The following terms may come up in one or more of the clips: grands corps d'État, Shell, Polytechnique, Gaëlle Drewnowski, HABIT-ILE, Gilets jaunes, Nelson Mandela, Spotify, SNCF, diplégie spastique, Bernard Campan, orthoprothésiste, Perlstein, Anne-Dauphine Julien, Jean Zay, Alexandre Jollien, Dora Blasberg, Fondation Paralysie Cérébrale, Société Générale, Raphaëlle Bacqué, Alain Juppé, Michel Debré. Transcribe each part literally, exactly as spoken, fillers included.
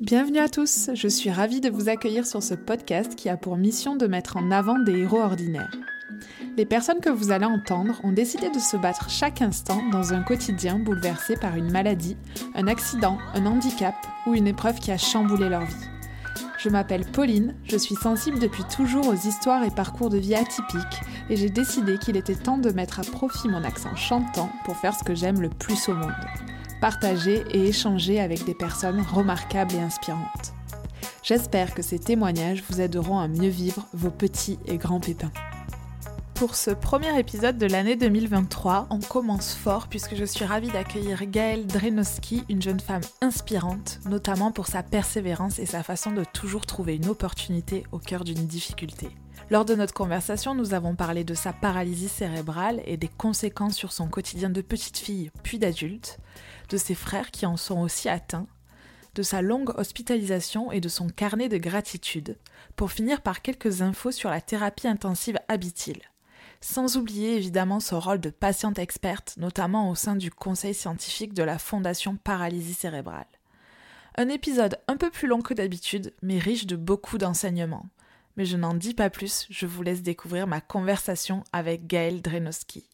Bienvenue à tous, je suis ravie de vous accueillir sur ce podcast qui a pour mission de mettre en avant des héros ordinaires. Les personnes que vous allez entendre ont décidé de se battre chaque instant dans un quotidien bouleversé par une maladie, un accident, un handicap ou une épreuve qui a chamboulé leur vie. Je m'appelle Pauline, je suis sensible depuis toujours aux histoires et parcours de vie atypiques et j'ai décidé qu'il était temps de mettre à profit mon accent chantant pour faire ce que j'aime le plus au monde. Partager et échanger avec des personnes remarquables et inspirantes. J'espère que ces témoignages vous aideront à mieux vivre vos petits et grands pépins. Pour ce premier épisode de l'année deux mille vingt-trois, on commence fort puisque je suis ravie d'accueillir Gaëlle Drewnowski, une jeune femme inspirante, notamment pour sa persévérance et sa façon de toujours trouver une opportunité au cœur d'une difficulté. Lors de notre conversation, nous avons parlé de sa paralysie cérébrale et des conséquences sur son quotidien de petite fille puis d'adulte, de ses frères qui en sont aussi atteints, de sa longue hospitalisation et de son carnet de gratitude, pour finir par quelques infos sur la thérapie intensive HABIT-ILE. Sans oublier évidemment son rôle de patiente experte, notamment au sein du conseil scientifique de la Fondation Paralysie Cérébrale. Un épisode un peu plus long que d'habitude, mais riche de beaucoup d'enseignements. Mais je n'en dis pas plus, je vous laisse découvrir ma conversation avec Gaëlle Drewnowski.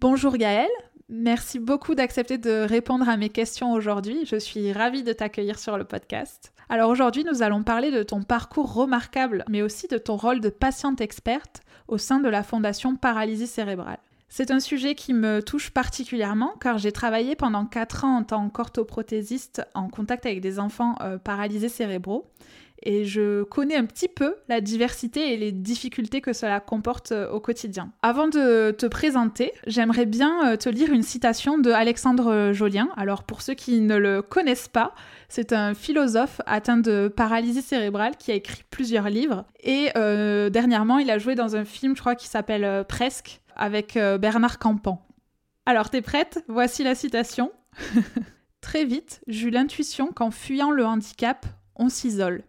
Bonjour Gaëlle, merci beaucoup d'accepter de répondre à mes questions aujourd'hui. Je suis ravie de t'accueillir sur le podcast. Alors aujourd'hui, nous allons parler de ton parcours remarquable, mais aussi de ton rôle de patiente experte au sein de la Fondation Paralysie Cérébrale. C'est un sujet qui me touche particulièrement car j'ai travaillé pendant quatre ans en tant qu'orthoprothésiste en contact avec des enfants euh, paralysés cérébraux. Et je connais un petit peu la diversité et les difficultés que cela comporte au quotidien. Avant de te présenter, j'aimerais bien te lire une citation de Alexandre Jollien. Alors pour ceux qui ne le connaissent pas, c'est un philosophe atteint de paralysie cérébrale qui a écrit plusieurs livres. Et euh, dernièrement, il a joué dans un film, je crois, qui s'appelle « Presque » avec euh, Bernard Campan. Alors t'es prête ? Voici la citation. « Très vite, j'eus l'intuition qu'en fuyant le handicap, on s'isole. »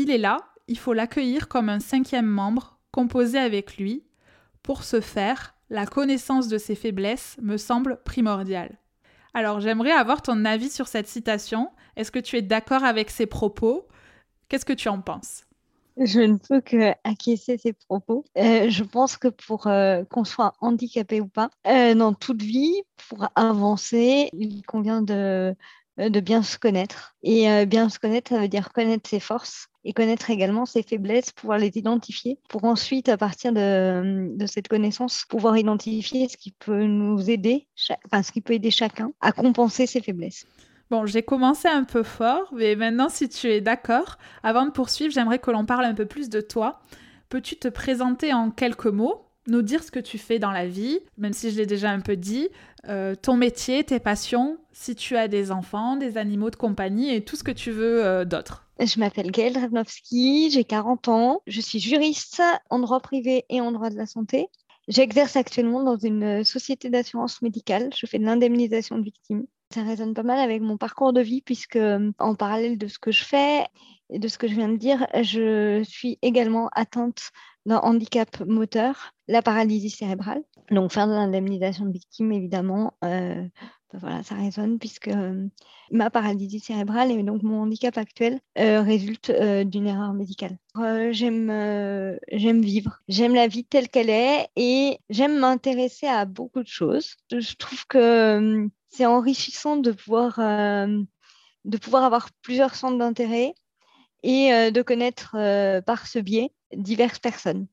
Il est là, il faut l'accueillir comme un cinquième membre, composé avec lui. Pour ce faire, la connaissance de ses faiblesses me semble primordiale. Alors j'aimerais avoir ton avis sur cette citation. Est-ce que tu es d'accord avec ses propos ? Qu'est-ce que tu en penses ? Je ne peux qu'acquiescer ces propos. Euh, je pense que pour euh, qu'on soit handicapé ou pas, euh, dans toute vie, pour avancer, il convient de... de bien se connaître. Et euh, bien se connaître, ça veut dire connaître ses forces et connaître également ses faiblesses, pouvoir les identifier, pour ensuite, à partir de, de cette connaissance, pouvoir identifier ce qui peut nous aider, chaque, enfin, ce qui peut aider chacun à compenser ses faiblesses. Bon, j'ai commencé un peu fort, mais maintenant, si tu es d'accord, avant de poursuivre, j'aimerais que l'on parle un peu plus de toi. Peux-tu te présenter en quelques mots, nous dire ce que tu fais dans la vie, même si je l'ai déjà un peu dit, euh, ton métier, tes passions, si tu as des enfants, des animaux de compagnie et tout ce que tu veux euh, d'autre. Je m'appelle Gaëlle Drewnowski, j'ai quarante ans, je suis juriste en droit privé et en droit de la santé. J'exerce actuellement dans une société d'assurance médicale, je fais de l'indemnisation de victimes. Ça résonne pas mal avec mon parcours de vie puisque en parallèle de ce que je fais et de ce que je viens de dire, je suis également atteinte d'un handicap moteur, la paralysie cérébrale. Donc faire de l'indemnisation de victimes, évidemment, euh, ben voilà, ça résonne puisque euh, ma paralysie cérébrale et donc mon handicap actuel euh, résulte euh, d'une erreur médicale. Euh, j'aime, euh, j'aime vivre, j'aime la vie telle qu'elle est et j'aime m'intéresser à beaucoup de choses. Je trouve que euh, c'est enrichissant de pouvoir, euh, de pouvoir avoir plusieurs centres d'intérêt et euh, de connaître euh, par ce biais diverses personnes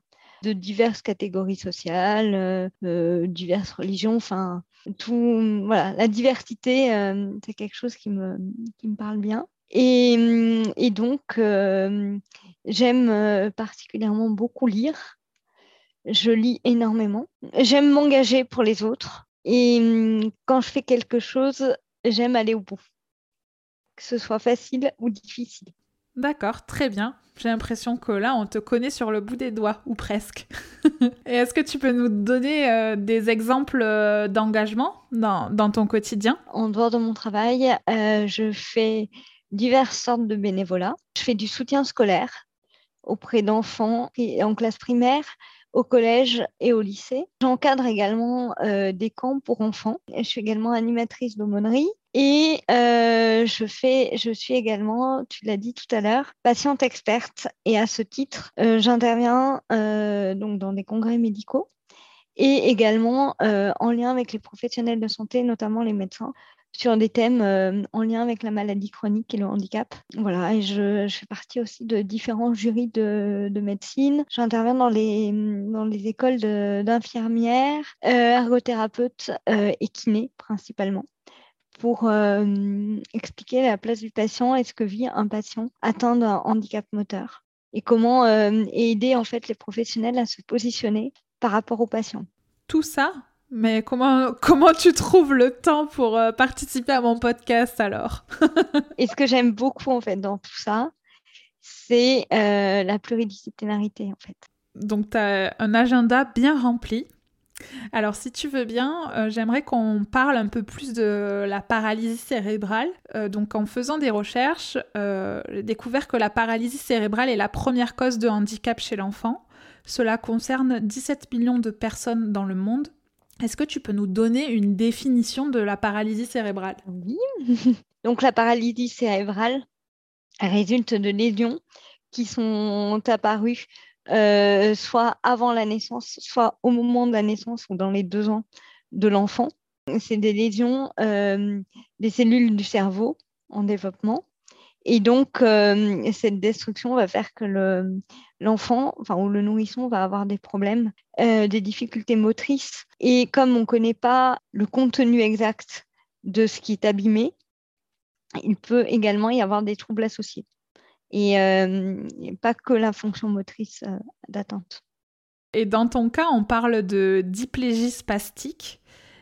de diverses catégories sociales, euh, euh, diverses religions, enfin tout, voilà, la diversité, euh, c'est quelque chose qui me, qui me parle bien. Et, et donc, euh, j'aime particulièrement beaucoup lire. Je lis énormément. J'aime m'engager pour les autres. Et quand je fais quelque chose, j'aime aller au bout, que ce soit facile ou difficile. D'accord, très bien. J'ai l'impression que là, on te connaît sur le bout des doigts, ou presque. Et est-ce que tu peux nous donner euh, des exemples euh, d'engagement dans, dans ton quotidien ? En dehors de mon travail, euh, je fais diverses sortes de bénévolat. Je fais du soutien scolaire auprès d'enfants en classe primaire, au collège et au lycée. J'encadre également euh, des camps pour enfants. Je suis également animatrice d'aumônerie et euh, euh, je fais, je suis également, tu l'as dit tout à l'heure, patiente experte. Et à ce titre, euh, j'interviens euh, donc dans des congrès médicaux et également euh, en lien avec les professionnels de santé, notamment les médecins, sur des thèmes euh, en lien avec la maladie chronique et le handicap. Voilà, et je, je fais partie aussi de différents jurys de, de médecine. J'interviens dans les, dans les écoles de, d'infirmières, euh, ergothérapeutes euh, et kinés principalement, pour euh, expliquer la place du patient et ce que vit un patient atteint d'un handicap moteur et comment euh, et aider en fait les professionnels à se positionner par rapport aux patients. Tout ça? Mais comment, comment tu trouves le temps pour euh, participer à mon podcast alors? Et ce que j'aime beaucoup en fait dans tout ça, c'est euh, la pluridisciplinarité en fait. Donc tu as un agenda bien rempli. Alors si tu veux bien, euh, j'aimerais qu'on parle un peu plus de la paralysie cérébrale. Euh, donc en faisant des recherches, euh, j'ai découvert que la paralysie cérébrale est la première cause de handicap chez l'enfant. Cela concerne dix-sept millions de personnes dans le monde. Est-ce que tu peux nous donner une définition de la paralysie cérébrale? Oui, donc la paralysie cérébrale résulte de lésions qui sont apparues Euh, soit avant la naissance, soit au moment de la naissance ou dans les deux ans de l'enfant. C'est des lésions euh, des cellules du cerveau en développement. Et donc, euh, cette destruction va faire que le, l'enfant, enfin, ou le nourrisson va avoir des problèmes, euh, des difficultés motrices. Et comme on ne connaît pas le contenu exact de ce qui est abîmé, il peut également y avoir des troubles associés. Et, euh, et pas que la fonction motrice euh, d'atteinte. Et dans ton cas, on parle de diplégie spastique.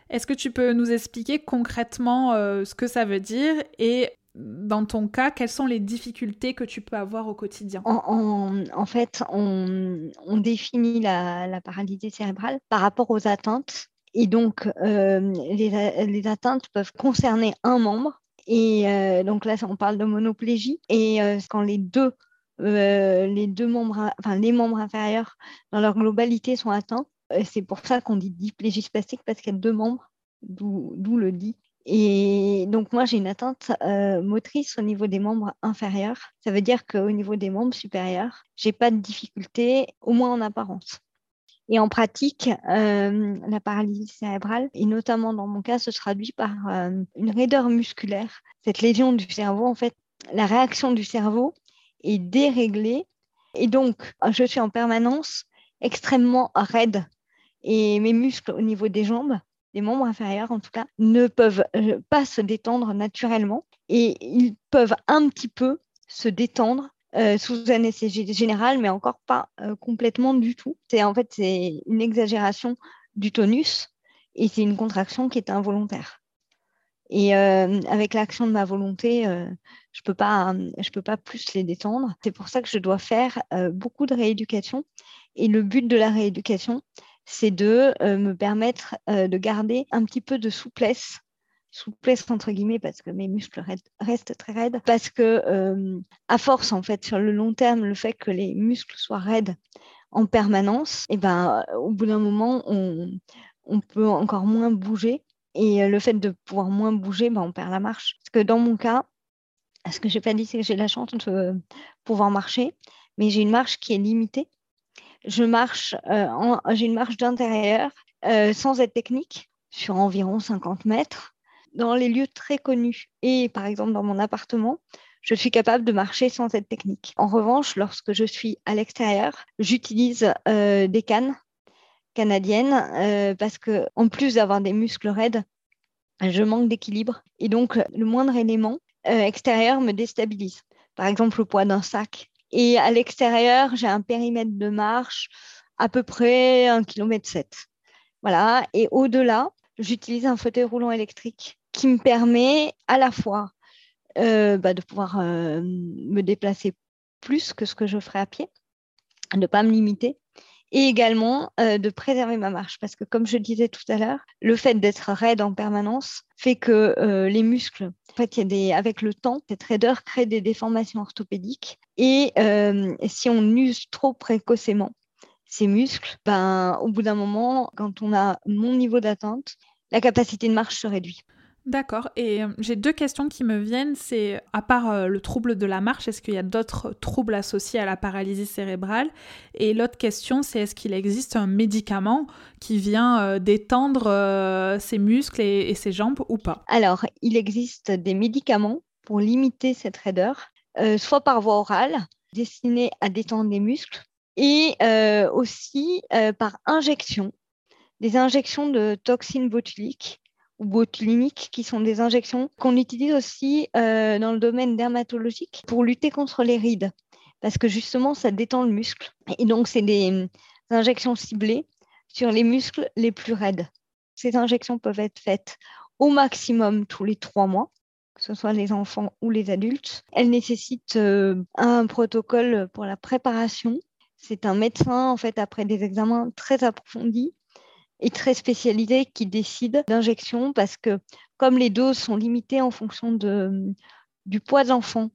Est-ce que tu peux nous expliquer concrètement euh, ce que ça veut dire? Et dans ton cas, quelles sont les difficultés que tu peux avoir au quotidien? En, en, en fait, on, on définit la, la paralysie cérébrale par rapport aux atteintes. Et donc, euh, les, les atteintes peuvent concerner un membre. Et euh, donc là, on parle de monoplégie. Et euh, quand les deux, euh, les deux membres, enfin les membres inférieurs dans leur globalité sont atteints, c'est pour ça qu'on dit diplégie spastique parce qu'il y a deux membres, d'où, d'où le dit. Et donc moi, j'ai une atteinte euh, motrice au niveau des membres inférieurs. Ça veut dire qu'au niveau des membres supérieurs, j'ai pas de difficulté, au moins en apparence. Et en pratique, euh, la paralysie cérébrale, et notamment dans mon cas, se traduit par euh, une raideur musculaire. Cette lésion du cerveau, en fait, la réaction du cerveau est déréglée. Et donc, je suis en permanence extrêmement raide. Et mes muscles au niveau des jambes, des membres inférieurs en tout cas, ne peuvent pas se détendre naturellement. Et ils peuvent un petit peu se détendre. Euh, sous anesthésie générale, mais encore pas euh, complètement du tout. C'est, en fait, c'est une exagération du tonus et c'est une contraction qui est involontaire. Et euh, avec l'action de ma volonté, euh, je peux pas, je peux pas plus les détendre. C'est pour ça que je dois faire euh, beaucoup de rééducation. Et le but de la rééducation, c'est de euh, me permettre euh, de garder un petit peu de souplesse souplesse entre guillemets parce que mes muscles raides, restent très raides, parce que euh, à force en fait sur le long terme, le fait que les muscles soient raides en permanence, et eh ben au bout d'un moment on, on peut encore moins bouger, et le fait de pouvoir moins bouger, ben, on perd la marche. Parce que dans mon cas, ce que j'ai pas dit, c'est que j'ai la chance de pouvoir marcher, mais j'ai une marche qui est limitée. Je marche, euh, en, j'ai une marche d'intérieur euh, sans être technique sur environ cinquante mètres. Dans les lieux très connus et par exemple dans mon appartement, je suis capable de marcher sans cette technique. En revanche, lorsque je suis à l'extérieur, j'utilise euh, des cannes canadiennes euh, parce que en plus d'avoir des muscles raides, je manque d'équilibre et donc le moindre élément euh, extérieur me déstabilise. Par exemple, le poids d'un sac. Et à l'extérieur, j'ai un périmètre de marche à peu près un virgule sept kilomètres. Voilà. Et au-delà, j'utilise un fauteuil roulant électrique qui me permet à la fois euh, bah, de pouvoir euh, me déplacer plus que ce que je ferais à pied, de ne pas me limiter, et également euh, de préserver ma marche. Parce que comme je disais tout à l'heure, le fait d'être raide en permanence fait que euh, les muscles, en fait, y a des, avec le temps, cette raideur crée des déformations orthopédiques. Et euh, si on use trop précocement ces muscles, ben, au bout d'un moment, quand on a mon niveau d'atteinte, la capacité de marche se réduit. D'accord, et j'ai deux questions qui me viennent, c'est à part le trouble de la marche, est-ce qu'il y a d'autres troubles associés à la paralysie cérébrale? Et l'autre question, c'est est-ce qu'il existe un médicament qui vient détendre ses muscles et, et ses jambes ou pas? Alors, il existe des médicaments pour limiter cette raideur, euh, soit par voie orale, destinée à détendre les muscles, et euh, aussi euh, par injection, des injections de toxines botuliques, ou botuliniques, qui sont des injections qu'on utilise aussi euh, dans le domaine dermatologique pour lutter contre les rides, parce que justement, ça détend le muscle. Et donc, c'est des injections ciblées sur les muscles les plus raides. Ces injections peuvent être faites au maximum tous les trois mois, que ce soit les enfants ou les adultes. Elles nécessitent euh, un protocole pour la préparation. C'est un médecin, en fait, après des examens très approfondis, et très spécialisé qui décide d'injection parce que comme les doses sont limitées en fonction de, du poids de l'enfant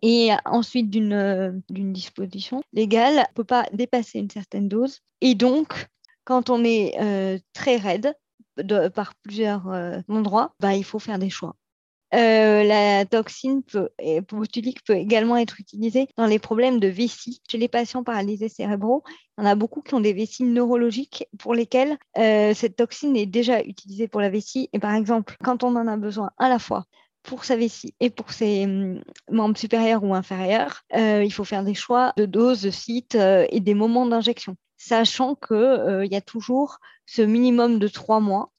et ensuite d'une, d'une disposition légale, on ne peut pas dépasser une certaine dose. Et donc, quand on est euh, très raide de, par plusieurs euh, endroits, bah, il faut faire des choix. Euh, la toxine peut, botulique peut également être utilisée dans les problèmes de vessie. Chez les patients paralysés cérébraux, il y en a beaucoup qui ont des vessies neurologiques pour lesquelles euh, cette toxine est déjà utilisée pour la vessie. Et par exemple, quand on en a besoin à la fois pour sa vessie et pour ses hum, membres supérieurs ou inférieurs, euh, il faut faire des choix de doses, de sites euh, et des moments d'injection, sachant qu'il euh, y a toujours ce minimum de trois mois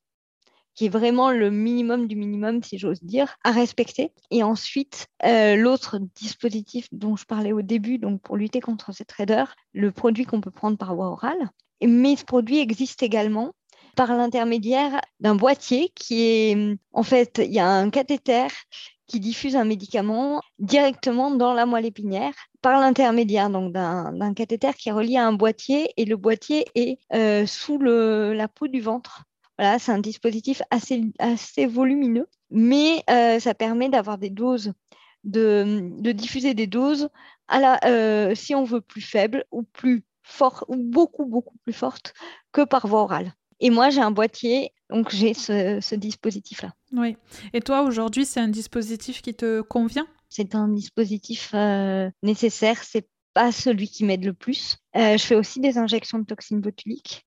qui est vraiment le minimum du minimum, si j'ose dire, à respecter. Et ensuite, euh, l'autre dispositif dont je parlais au début, donc pour lutter contre cette raideur, le produit qu'on peut prendre par voie orale. Mais ce produit existe également par l'intermédiaire d'un boîtier qui est, en fait, il y a un cathéter qui diffuse un médicament directement dans la moelle épinière par l'intermédiaire donc d'un, d'un cathéter qui est relié à un boîtier et le boîtier est euh, sous le, la peau du ventre. Voilà, c'est un dispositif assez, assez volumineux, mais euh, ça permet d'avoir des doses, de, de diffuser des doses à la, euh, si on veut plus faible ou plus fort, ou beaucoup, beaucoup plus forte que par voie orale. Et moi, j'ai un boîtier, donc j'ai ce, ce dispositif-là. Oui. Et toi, aujourd'hui, c'est un dispositif qui te convient ? C'est un dispositif euh, nécessaire, c'est pas celui qui m'aide le plus. Euh, je fais aussi des injections de toxines botuliques.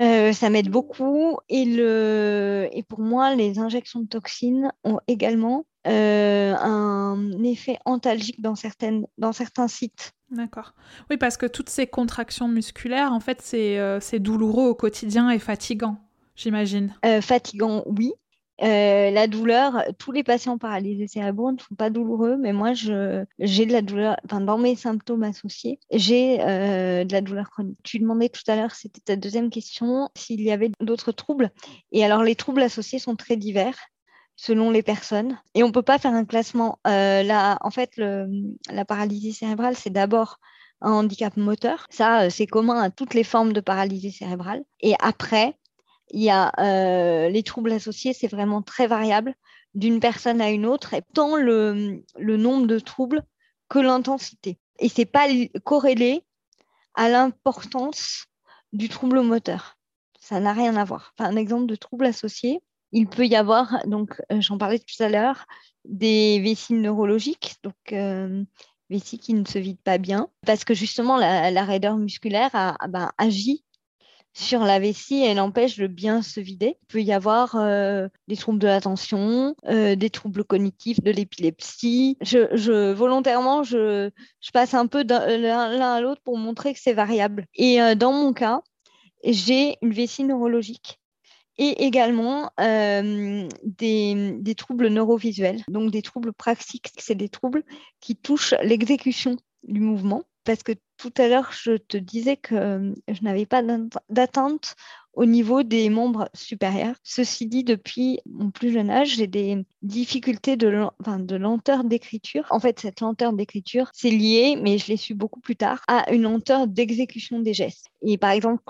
Euh, ça m'aide beaucoup et, le... et pour moi, les injections de toxines ont également euh, un effet antalgique dans, certaines... dans certains sites. D'accord. Oui, parce que toutes ces contractions musculaires, en fait, c'est, euh, c'est douloureux au quotidien et fatigant, j'imagine. Euh, fatigant, oui. Euh, la douleur, tous les patients paralysés cérébraux ne sont pas douloureux, mais moi, je, j'ai de la douleur, enfin, dans mes symptômes associés, j'ai euh, de la douleur chronique. Tu demandais tout à l'heure, c'était ta deuxième question, s'il y avait d'autres troubles. Et alors, les troubles associés sont très divers selon les personnes. Et on ne peut pas faire un classement. Euh, là, en fait, le, la paralysie cérébrale, c'est d'abord un handicap moteur. Ça, c'est commun à toutes les formes de paralysie cérébrale. Et après, il y a euh, les troubles associés, c'est vraiment très variable d'une personne à une autre, et tant le, le nombre de troubles que l'intensité. Et ce n'est pas corrélé à l'importance du trouble moteur. Ça n'a rien à voir. Enfin, un exemple de trouble associé, il peut y avoir, donc euh, j'en parlais tout à l'heure, des vessies neurologiques, donc euh, vessies qui ne se vident pas bien, parce que justement la, la raideur musculaire a, a, ben, agit sur la vessie, elle empêche de bien se vider. Il peut y avoir euh, des troubles de l'attention, euh, des troubles cognitifs, de l'épilepsie. Je, je, volontairement, je, je passe un peu d'un, l'un à l'autre pour montrer que c'est variable. Et euh, dans mon cas, j'ai une vessie neurologique et également euh, des, des troubles neurovisuels, donc des troubles praxiques. C'est des troubles qui touchent l'exécution du mouvement. Parce que tout à l'heure, je te disais que je n'avais pas d'atteinte au niveau des membres supérieurs. Ceci dit, depuis mon plus jeune âge, j'ai des difficultés de, enfin, de lenteur d'écriture. En fait, cette lenteur d'écriture, c'est lié, mais je l'ai su beaucoup plus tard, à une lenteur d'exécution des gestes. Et par exemple,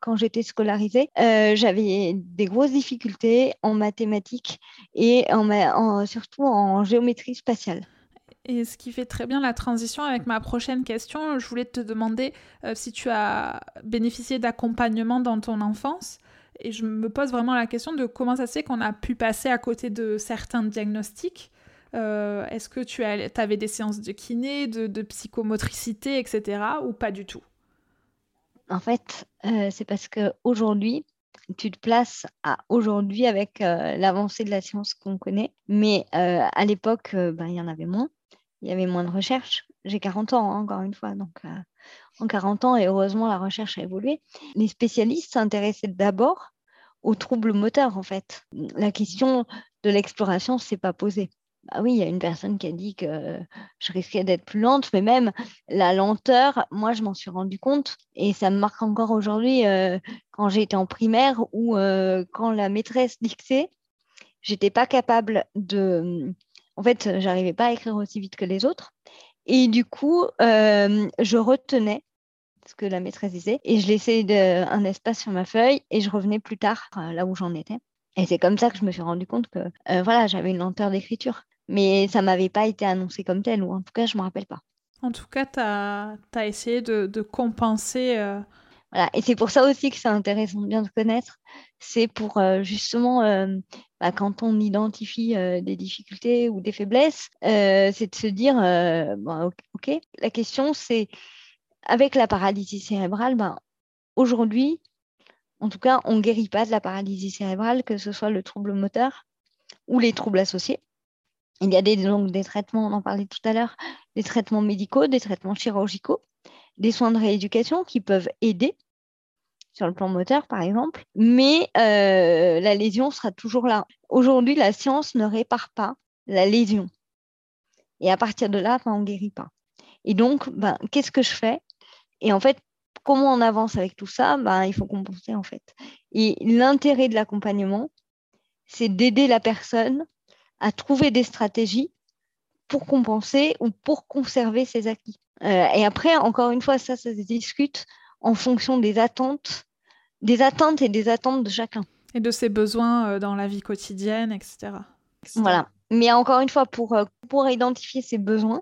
quand j'étais scolarisée, euh, j'avais des grosses difficultés en mathématiques et en, en, surtout en géométrie spatiale. Et ce qui fait très bien la transition avec ma prochaine question, je voulais te demander euh, si tu as bénéficié d'accompagnement dans ton enfance Et je me pose vraiment la question de comment ça se fait qu'on a pu passer à côté de certains diagnostics. Euh, est-ce que tu avais des séances de kiné, de, de psychomotricité, et cetera ou pas du tout? En fait, euh, c'est parce qu'aujourd'hui, tu te places à aujourd'hui avec euh, l'avancée de la science qu'on connaît. Mais euh, à l'époque, euh, ben, il y en avait moins. Il y avait moins de recherche. J'ai quarante ans, hein, encore une fois. Donc, euh, en quarante ans, et heureusement, la recherche a évolué. Les spécialistes s'intéressaient d'abord aux troubles moteurs, en fait. La question de l'exploration ne s'est pas posée. Bah oui, il y a une personne qui a dit que je risquais d'être plus lente, mais même la lenteur, moi, je m'en suis rendu compte. Et ça me marque encore aujourd'hui, euh, quand j'étais en primaire ou euh, quand la maîtresse dictait, je n'étais pas capable de... En fait, je n'arrivais pas à écrire aussi vite que les autres. Et du coup, euh, je retenais ce que la maîtresse disait et je laissais de, un espace sur ma feuille et je revenais plus tard euh, là où j'en étais. Et c'est comme ça que je me suis rendu compte que euh, voilà, j'avais une lenteur d'écriture. Mais ça ne m'avait pas été annoncé comme tel, ou en tout cas, je ne me rappelle pas. En tout cas, tu as essayé de, de compenser... Euh... Voilà, et c'est pour ça aussi que c'est intéressant de bien te connaître. C'est pour euh, justement, euh, bah, quand on identifie euh, des difficultés ou des faiblesses, euh, c'est de se dire, euh, bon, ok, la question c'est, avec la paralysie cérébrale, bah, aujourd'hui, en tout cas, on ne guérit pas de la paralysie cérébrale, que ce soit le trouble moteur ou les troubles associés. Il y a des, donc, des traitements, on en parlait tout à l'heure, des traitements médicaux, des traitements chirurgicaux, des soins de rééducation qui peuvent aider sur le plan moteur, par exemple, mais euh, la lésion sera toujours là. Aujourd'hui, la science ne répare pas la lésion. Et à partir de là, ben, on ne guérit pas. Et donc, ben, qu'est-ce que je fais? Et en fait, comment on avance avec tout ça? Ben, il faut compenser, en fait. Et l'intérêt de l'accompagnement, c'est d'aider la personne à trouver des stratégies pour compenser ou pour conserver ses acquis. Euh, et après, encore une fois, ça, ça se discute en fonction des attentes, des attentes et des attentes de chacun. Et de ses besoins dans la vie quotidienne, et cetera et cetera. Voilà. Mais encore une fois, pour, pour identifier ses besoins,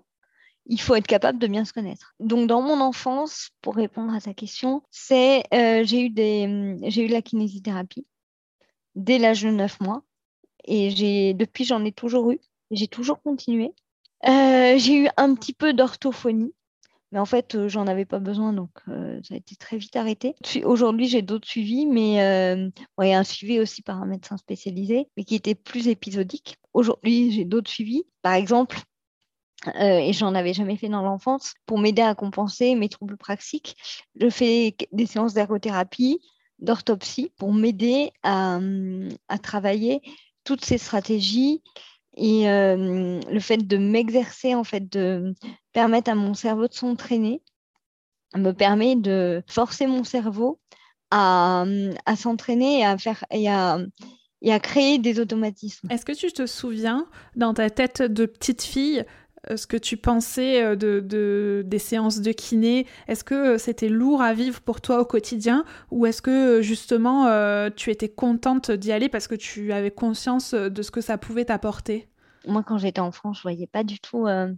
il faut être capable de bien se connaître. Donc, dans mon enfance, pour répondre à ta question, c'est, euh, j'ai eu des, j'ai eu la kinésithérapie dès l'âge de neuf mois. Et j'ai, depuis, j'en ai toujours eu. J'ai toujours continué. Euh, j'ai eu un petit peu d'orthophonie, mais en fait, euh, j'en avais pas besoin, donc euh, ça a été très vite arrêté. Aujourd'hui, j'ai d'autres suivis, mais euh, bon, il y a un suivi aussi par un médecin spécialisé, mais qui était plus épisodique. Aujourd'hui, j'ai d'autres suivis, par exemple, euh, et j'en avais jamais fait dans l'enfance, pour m'aider à compenser mes troubles praxiques. Je fais des séances d'ergothérapie, d'orthopsie, pour m'aider à, à travailler toutes ces stratégies. Et euh, le fait de m'exercer, en fait, de permettre à mon cerveau de s'entraîner, me permet de forcer mon cerveau à, à s'entraîner et à, faire, et, à, et à créer des automatismes. Est-ce que tu te souviens, dans ta tête de petite fille, ce que tu pensais de, de, des séances de kiné? Est-ce que c'était lourd à vivre pour toi au quotidien? Ou est-ce que, justement, euh, tu étais contente d'y aller parce que tu avais conscience de ce que ça pouvait t'apporter? Moi, quand j'étais en France, je ne voyais pas du tout, euh,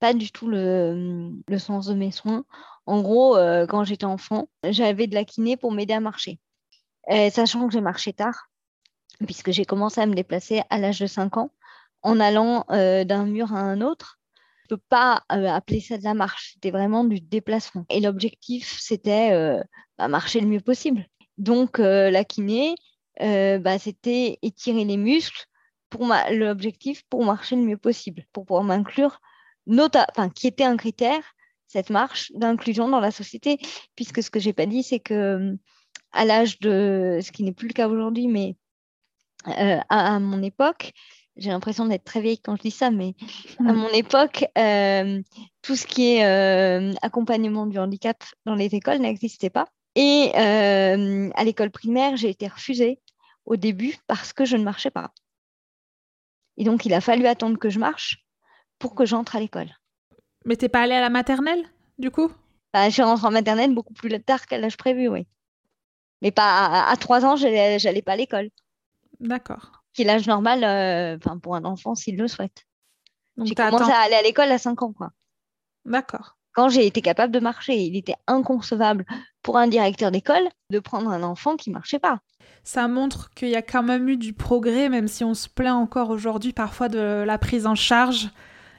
pas du tout le, le sens de mes soins. En gros, euh, quand j'étais enfant, j'avais de la kiné pour m'aider à marcher. Et sachant que j'ai marché tard, puisque j'ai commencé à me déplacer à l'âge de cinq ans, en allant euh, d'un mur à un autre. Je ne peux pas euh, appeler ça de la marche, c'était vraiment du déplacement. Et l'objectif, c'était euh, bah, marcher le mieux possible. Donc, euh, la kiné, euh, bah, c'était étirer les muscles, pour ma... l'objectif pour marcher le mieux possible, pour pouvoir m'inclure, nota... enfin, qui était un critère, cette marche d'inclusion dans la société, puisque ce que je n'ai pas dit, c'est que à l'âge de, ce qui n'est plus le cas aujourd'hui, mais euh, à, à mon époque, j'ai l'impression d'être très vieille quand je dis ça, mais à mon époque, euh, tout ce qui est euh, accompagnement du handicap dans les écoles n'existait pas. Et euh, à l'école primaire, j'ai été refusée au début parce que je ne marchais pas. Et donc, il a fallu attendre que je marche pour que j'entre à l'école. Mais t'es pas allée à la maternelle, du coup? Bah, je suis rentrée en maternelle beaucoup plus tard qu'à l'âge prévu, oui. Mais pas à, à trois ans, j'allais, j'allais pas à l'école. D'accord. Qui est l'âge normal, euh, enfin, pour un enfant, s'il le souhaite. Donc, j'ai commencé à aller à l'école à cinq ans, quoi. D'accord. quand j'ai été capable de marcher. Il était inconcevable pour un directeur d'école de prendre un enfant qui ne marchait pas. Ça montre qu'il y a quand même eu du progrès, même si on se plaint encore aujourd'hui parfois de la prise en charge.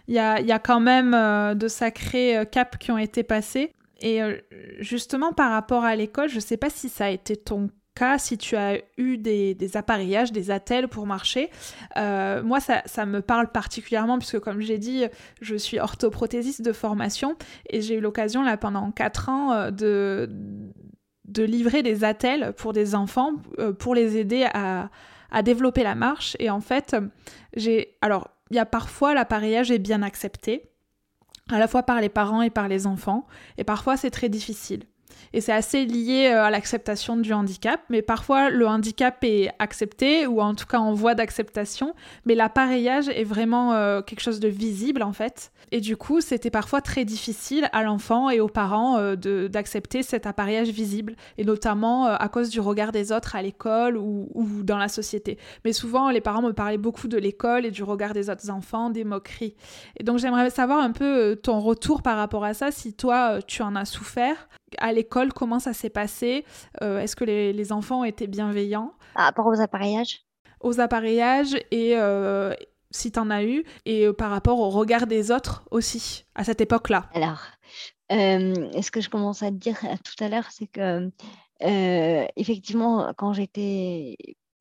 Il y a, il y a quand même euh, de sacrés euh, caps qui ont été passés. Et euh, justement, par rapport à l'école, je ne sais pas si ça a été ton cas, si tu as eu des, des appareillages, des attelles pour marcher. Euh, moi, ça, ça me parle particulièrement, puisque comme j'ai dit, je suis orthoprothésiste de formation et j'ai eu l'occasion, là, pendant quatre ans, euh, de... de livrer des attelles pour des enfants, euh, pour les aider à, à développer la marche. Et en fait, j'ai... Alors, il y a parfois l'appareillage est bien accepté, à la fois par les parents et par les enfants, et parfois c'est très difficile. Et c'est assez lié à l'acceptation du handicap, mais parfois le handicap est accepté, ou en tout cas en voie d'acceptation, mais l'appareillage est vraiment euh, quelque chose de visible en fait. Et du coup, c'était parfois très difficile à l'enfant et aux parents euh, de, d'accepter cet appareillage visible, et notamment euh, à cause du regard des autres à l'école ou, ou dans la société. Mais souvent, les parents me parlaient beaucoup de l'école et du regard des autres enfants, des moqueries. Et donc j'aimerais savoir un peu ton retour par rapport à ça, si toi, tu en as souffert. À l'école, comment ça s'est passé ? euh, Est-ce que les, les enfants étaient bienveillants ? Par rapport aux appareillages ? Aux appareillages et euh, si t'en as eu, et par rapport au regard des autres aussi, à cette époque-là. Alors, euh, ce que je commence à te dire tout à l'heure, c'est que euh, effectivement, quand j'étais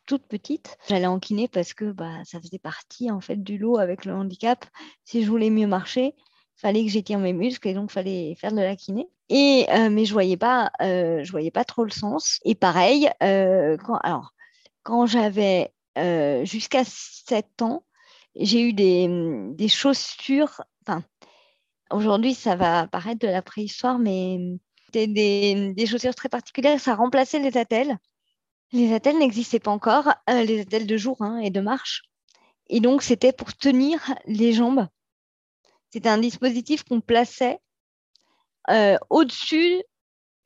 toute petite, j'allais en kiné parce que bah, ça faisait partie en fait, du lot avec le handicap. Si je voulais mieux marcher, il fallait que j'étire mes muscles et donc il fallait faire de la kiné. Et, euh, mais je voyais pas, euh, je voyais pas trop le sens. Et pareil, euh, quand, alors, quand j'avais euh, jusqu'à sept ans, j'ai eu des, des chaussures. Enfin, aujourd'hui, ça va paraître de la préhistoire, mais c'était des, des chaussures très particulières. Ça remplaçait les attelles. Les attelles n'existaient pas encore, euh, les attelles de jour hein, et de marche. Et donc, c'était pour tenir les jambes. C'était un dispositif qu'on plaçait Euh, au-dessus,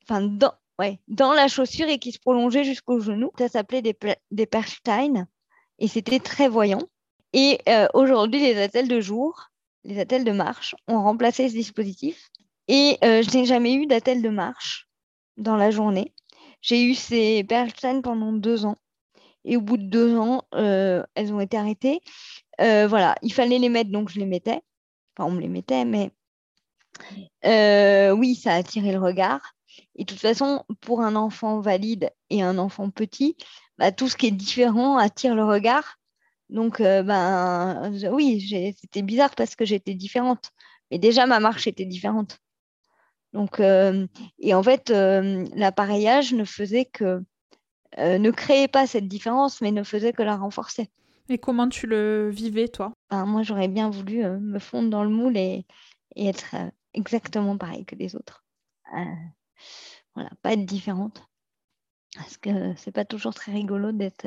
enfin dans, ouais, dans la chaussure et qui se prolongeait jusqu'au genou. Ça s'appelait des, pla- des Perlstein et c'était très voyant. Et euh, aujourd'hui, les attelles de jour, les attelles de marche ont remplacé ce dispositif. Et euh, je n'ai jamais eu d'attelles de marche dans la journée. J'ai eu ces Perlstein pendant deux ans. Et au bout de deux ans, euh, elles ont été arrêtées. Euh, voilà, il fallait les mettre, donc je les mettais. Enfin, on me les mettait, mais... Euh, oui, ça a attiré le regard. Et de toute façon, pour un enfant valide et un enfant petit, bah, tout ce qui est différent attire le regard. Donc, euh, bah, je, oui, j'ai, c'était bizarre parce que j'étais différente. Mais déjà, ma marche était différente. Donc, euh, et en fait, euh, l'appareillage ne faisait que, euh, ne créait pas cette différence, mais ne faisait que la renforcer. Et comment tu le vivais, toi ? Bah, moi, j'aurais bien voulu euh, me fondre dans le moule et et être exactement pareil que les autres. Euh, voilà, pas être différente. Parce que c'est pas toujours très rigolo d'être,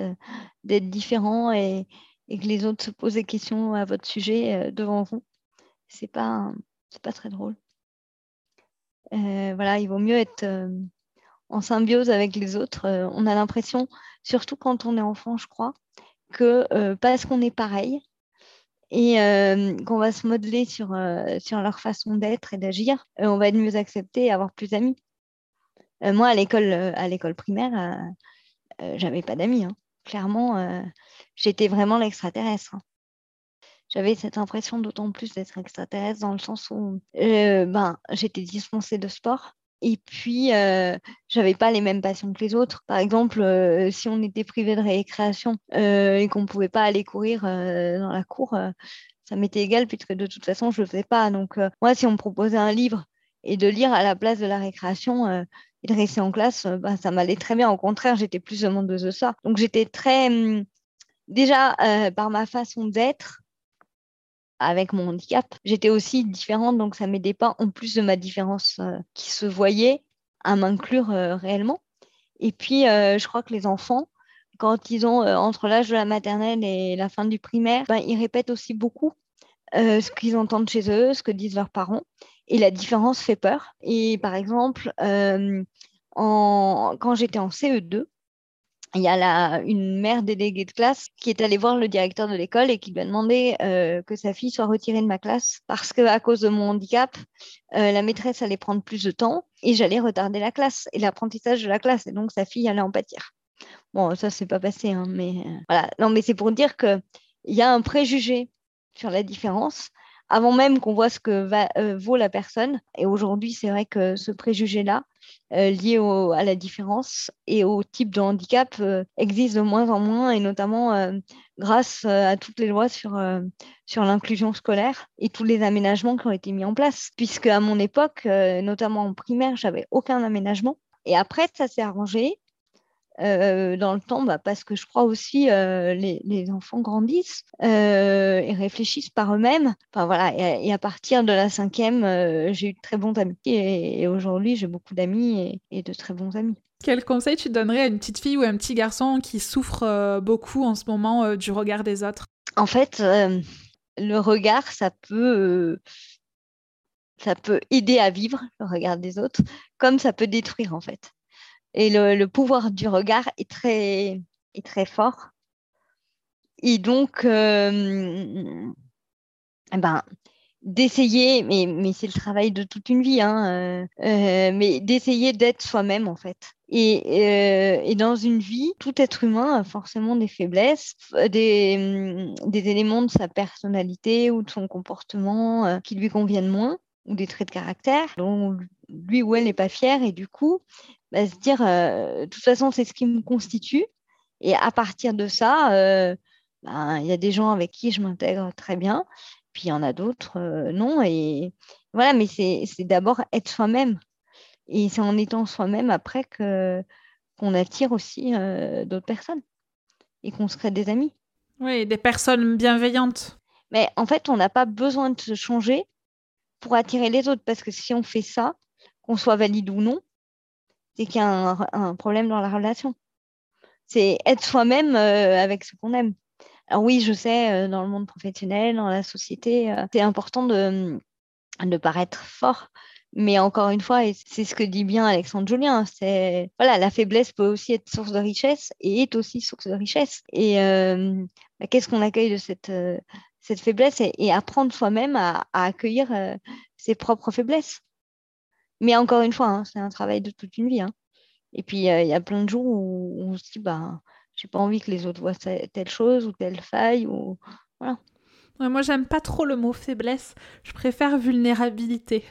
d'être différent et, et que les autres se posent des questions à votre sujet devant vous. C'est pas, c'est pas très drôle. Euh, voilà, il vaut mieux être en symbiose avec les autres. On a l'impression, surtout quand on est enfant, je crois, que euh, parce qu'on est pareil, et euh, qu'on va se modeler sur, euh, sur leur façon d'être et d'agir, euh, on va être mieux accepté et avoir plus d'amis. Euh, moi, à l'école, euh, à l'école primaire, euh, euh, j'avais pas d'amis. Hein. Clairement, euh, j'étais vraiment l'extraterrestre. Hein. J'avais cette impression d'autant plus d'être extraterrestre dans le sens où euh, ben, j'étais dispensée de sport. Et puis, euh, j'avais pas les mêmes passions que les autres. Par exemple, euh, si on était privé de récréation euh, et qu'on pouvait pas aller courir euh, dans la cour, euh, ça m'était égal puisque de toute façon, je le faisais pas. Donc, euh, moi, si on me proposait un livre et de lire à la place de la récréation euh, et de rester en classe, euh, bah, ça m'allait très bien. Au contraire, j'étais plus demandeuse de ça. Donc, j'étais très... Hum, déjà, euh, par ma façon d'être, avec mon handicap, j'étais aussi différente, donc ça ne m'aidait pas, en plus de ma différence euh, qui se voyait, à m'inclure euh, réellement. Et puis, euh, je crois que les enfants, quand ils ont, euh, entre l'âge de la maternelle et la fin du primaire, ben, ils répètent aussi beaucoup euh, ce qu'ils entendent chez eux, ce que disent leurs parents, et la différence fait peur. Et par exemple, euh, en, quand j'étais en C E deux, il y a la, une mère déléguée de classe qui est allée voir le directeur de l'école et qui lui a demandé euh, que sa fille soit retirée de ma classe parce que à cause de mon handicap, euh, la maîtresse allait prendre plus de temps et j'allais retarder la classe et l'apprentissage de la classe. Et donc, sa fille allait en pâtir. Bon, ça, c'est pas passé, hein, mais euh, voilà. Non, mais c'est pour dire qu'il y a un préjugé sur la différence avant même qu'on voit ce que va, euh, vaut la personne. Et aujourd'hui, c'est vrai que ce préjugé-là, euh, lié au, à la différence et au type de handicap, euh, existe de moins en moins, et notamment euh, grâce à toutes les lois sur, euh, sur l'inclusion scolaire et tous les aménagements qui ont été mis en place. Puisque à mon époque, euh, notamment en primaire, j'avais aucun aménagement. Et après, ça s'est arrangé. Euh, dans le temps, bah, parce que je crois aussi euh, les, les enfants grandissent euh, et réfléchissent par eux-mêmes. Enfin, voilà, et, et à partir de la cinquième, euh, j'ai eu de très bons amis et, et aujourd'hui, j'ai beaucoup d'amis et, et de très bons amis. Quel conseil tu donnerais à une petite fille ou à un petit garçon qui souffre euh, beaucoup en ce moment euh, du regard des autres? En fait, euh, le regard, ça peut... Euh, ça peut aider à vivre, le regard des autres, comme ça peut détruire, en fait. Et le, le pouvoir du regard est très, est très fort. Et donc, euh, ben, d'essayer, mais, mais c'est le travail de toute une vie, hein, euh, mais d'essayer d'être soi-même, en fait. Et, euh, et dans une vie, tout être humain a forcément des faiblesses, des, des éléments de sa personnalité ou de son comportement euh, qui lui conviennent moins, ou des traits de caractère dont lui ou elle n'est pas fier, et du coup, bah, se dire, euh, de toute façon, c'est ce qui me constitue. Et à partir de ça, euh, bah, y a des gens avec qui je m'intègre très bien, puis il y en a d'autres, euh, non. Et voilà, mais c'est, c'est d'abord être soi-même. Et c'est en étant soi-même après que, qu'on attire aussi euh, d'autres personnes et qu'on se crée des amis. Oui, des personnes bienveillantes. Mais en fait, on n'a pas besoin de se changer pour attirer les autres, parce que si on fait ça, qu'on soit valide ou non, c'est qu'il y a un, un problème dans la relation. C'est être soi-même euh, avec ce qu'on aime. Alors oui, je sais, euh, dans le monde professionnel, dans la société, euh, c'est important de, de paraître fort. Mais encore une fois, et c'est ce que dit bien Alexandre Jollien, c'est voilà, la faiblesse peut aussi être source de richesse et est aussi source de richesse. Et euh, bah, qu'est-ce qu'on accueille de cette, euh, cette faiblesse, et, et apprendre soi-même à, à accueillir euh, ses propres faiblesses. Mais encore une fois, hein, c'est un travail de toute une vie. Hein. Et puis, il euh, y a plein de jours où on se dit, bah, j'ai pas envie que les autres voient telle chose ou telle faille. Ou... Voilà. Ouais, moi, j'aime pas trop le mot faiblesse. Je préfère vulnérabilité.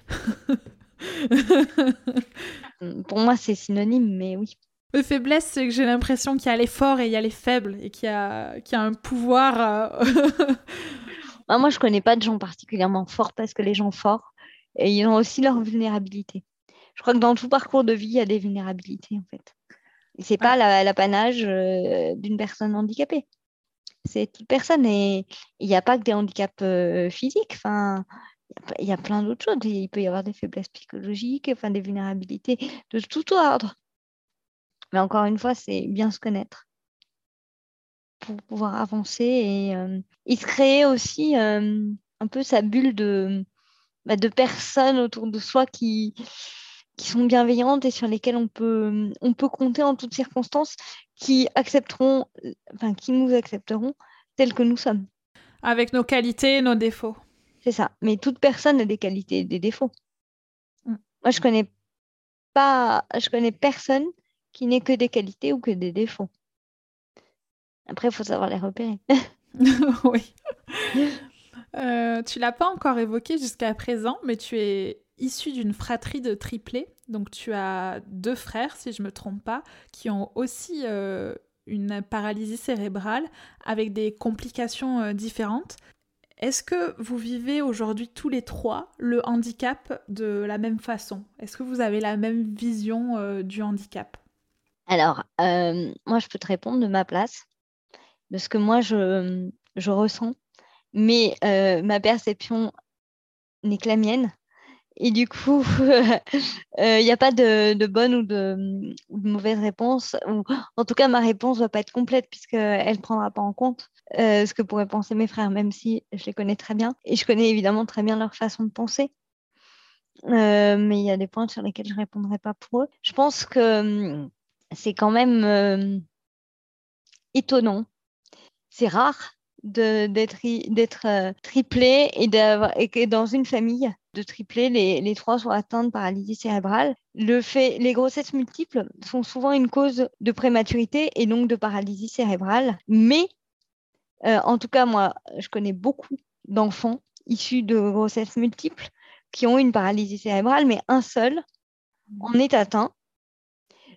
Pour moi, c'est synonyme, mais oui. Le faiblesse, c'est que j'ai l'impression qu'il y a les forts et il y a les faibles, et qu'il y a, qu'il y a un pouvoir. Euh... bah, moi, je connais pas de gens particulièrement forts, parce que les gens forts, et ils ont aussi leur vulnérabilité. Je crois que dans tout parcours de vie, il y a des vulnérabilités, en fait. Et c'est ouais. pas la, l'apanage euh, d'une personne handicapée. C'est toute personne. Et il n'y a pas que des handicaps euh, physiques. Enfin, il y, y a plein d'autres choses. Il peut y avoir des faiblesses psychologiques, enfin, des vulnérabilités de tout ordre. Mais encore une fois, c'est bien se connaître pour pouvoir avancer et, euh, et se créer aussi euh, un peu sa bulle de... de personnes autour de soi qui, qui sont bienveillantes et sur lesquelles on peut, on peut compter en toutes circonstances, qui accepteront, enfin, qui nous accepteront tels que nous sommes. Avec nos qualités et nos défauts. C'est ça. Mais toute personne a des qualités et des défauts. Mm. Moi, je connais pas, je connais personne qui n'ait que des qualités ou que des défauts. Après, il faut savoir les repérer. Oui. Euh, tu ne l'as pas encore évoqué jusqu'à présent, mais tu es issue d'une fratrie de triplés. Donc, tu as deux frères, si je ne me trompe pas, qui ont aussi euh, une paralysie cérébrale avec des complications euh, différentes. Est-ce que vous vivez aujourd'hui tous les trois le handicap de la même façon? Est-ce que vous avez la même vision euh, du handicap? Alors, euh, moi, je peux te répondre de ma place, de ce que moi, je, je ressens. Mais euh, ma perception n'est que la mienne. Et du coup, il n'y a pas de, de bonne ou de, ou de mauvaise réponse. Ou, en tout cas, ma réponse ne va pas être complète puisqu'elle ne prendra pas en compte euh, ce que pourraient penser mes frères, même si je les connais très bien. Et je connais évidemment très bien leur façon de penser. Euh, mais il y a des points sur lesquels je ne répondrai pas pour eux. Je pense que c'est quand même... Euh, étonnant. C'est rare de, d'être, d'être triplé et, et que dans une famille de triplés, les, les trois sont atteints de paralysie cérébrale. Le fait, les grossesses multiples sont souvent une cause de prématurité et donc de paralysie cérébrale. Mais, euh, en tout cas, moi, je connais beaucoup d'enfants issus de grossesses multiples qui ont une paralysie cérébrale, mais un seul en est atteint.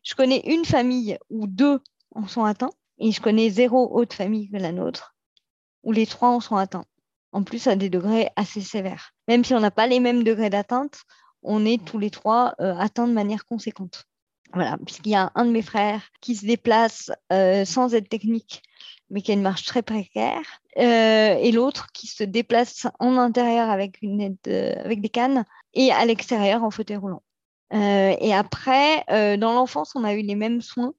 Je connais une famille où deux en sont atteints et je connais zéro autre famille que la nôtre où les trois en sont atteints. En plus, à des degrés assez sévères. Même si on n'a pas les mêmes degrés d'atteinte, on est tous les trois euh, atteints de manière conséquente. Voilà, puisqu'il y a un de mes frères qui se déplace euh, sans aide technique, mais qui a une marche très précaire, euh, et l'autre qui se déplace en intérieur avec une aide, euh, avec des cannes, et à l'extérieur en fauteuil roulant. Euh, et après, euh, dans l'enfance, on a eu les mêmes soins,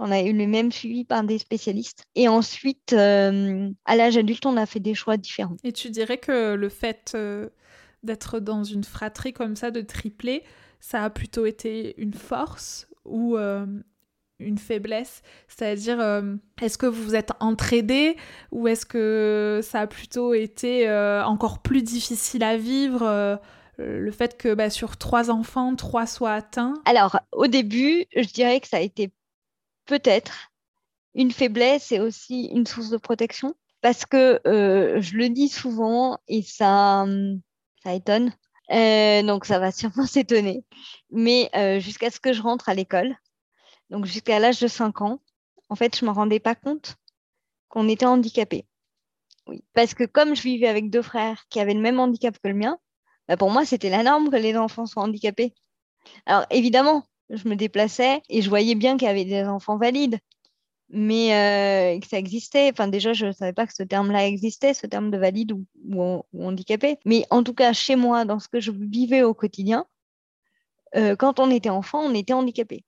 on a eu les mêmes suivis par des spécialistes. Et ensuite, euh, à l'âge adulte, on a fait des choix différents. Et tu dirais que le fait euh, d'être dans une fratrie comme ça, de triplés, ça a plutôt été une force ou euh, une faiblesse? C'est-à-dire, euh, est-ce que vous vous êtes entraidés ou est-ce que ça a plutôt été euh, encore plus difficile à vivre euh, le fait que bah, sur trois enfants, trois soient atteints? Alors, au début, je dirais que ça a été peut-être une faiblesse et aussi une source de protection, parce que euh, je le dis souvent et ça, ça étonne, euh, donc ça va sûrement s'étonner, mais euh, jusqu'à ce que je rentre à l'école, donc jusqu'à l'âge de cinq ans, en fait, je ne me rendais pas compte qu'on était handicapés. Oui. Parce que comme je vivais avec deux frères qui avaient le même handicap que le mien, bah pour moi, c'était la norme que les enfants soient handicapés. Alors évidemment, je me déplaçais et je voyais bien qu'il y avait des enfants valides, mais euh, que ça existait. Enfin, déjà, je ne savais pas que ce terme-là existait, ce terme de valide ou, ou, ou handicapé. Mais en tout cas, chez moi, dans ce que je vivais au quotidien, euh, quand on était enfant, on était handicapé.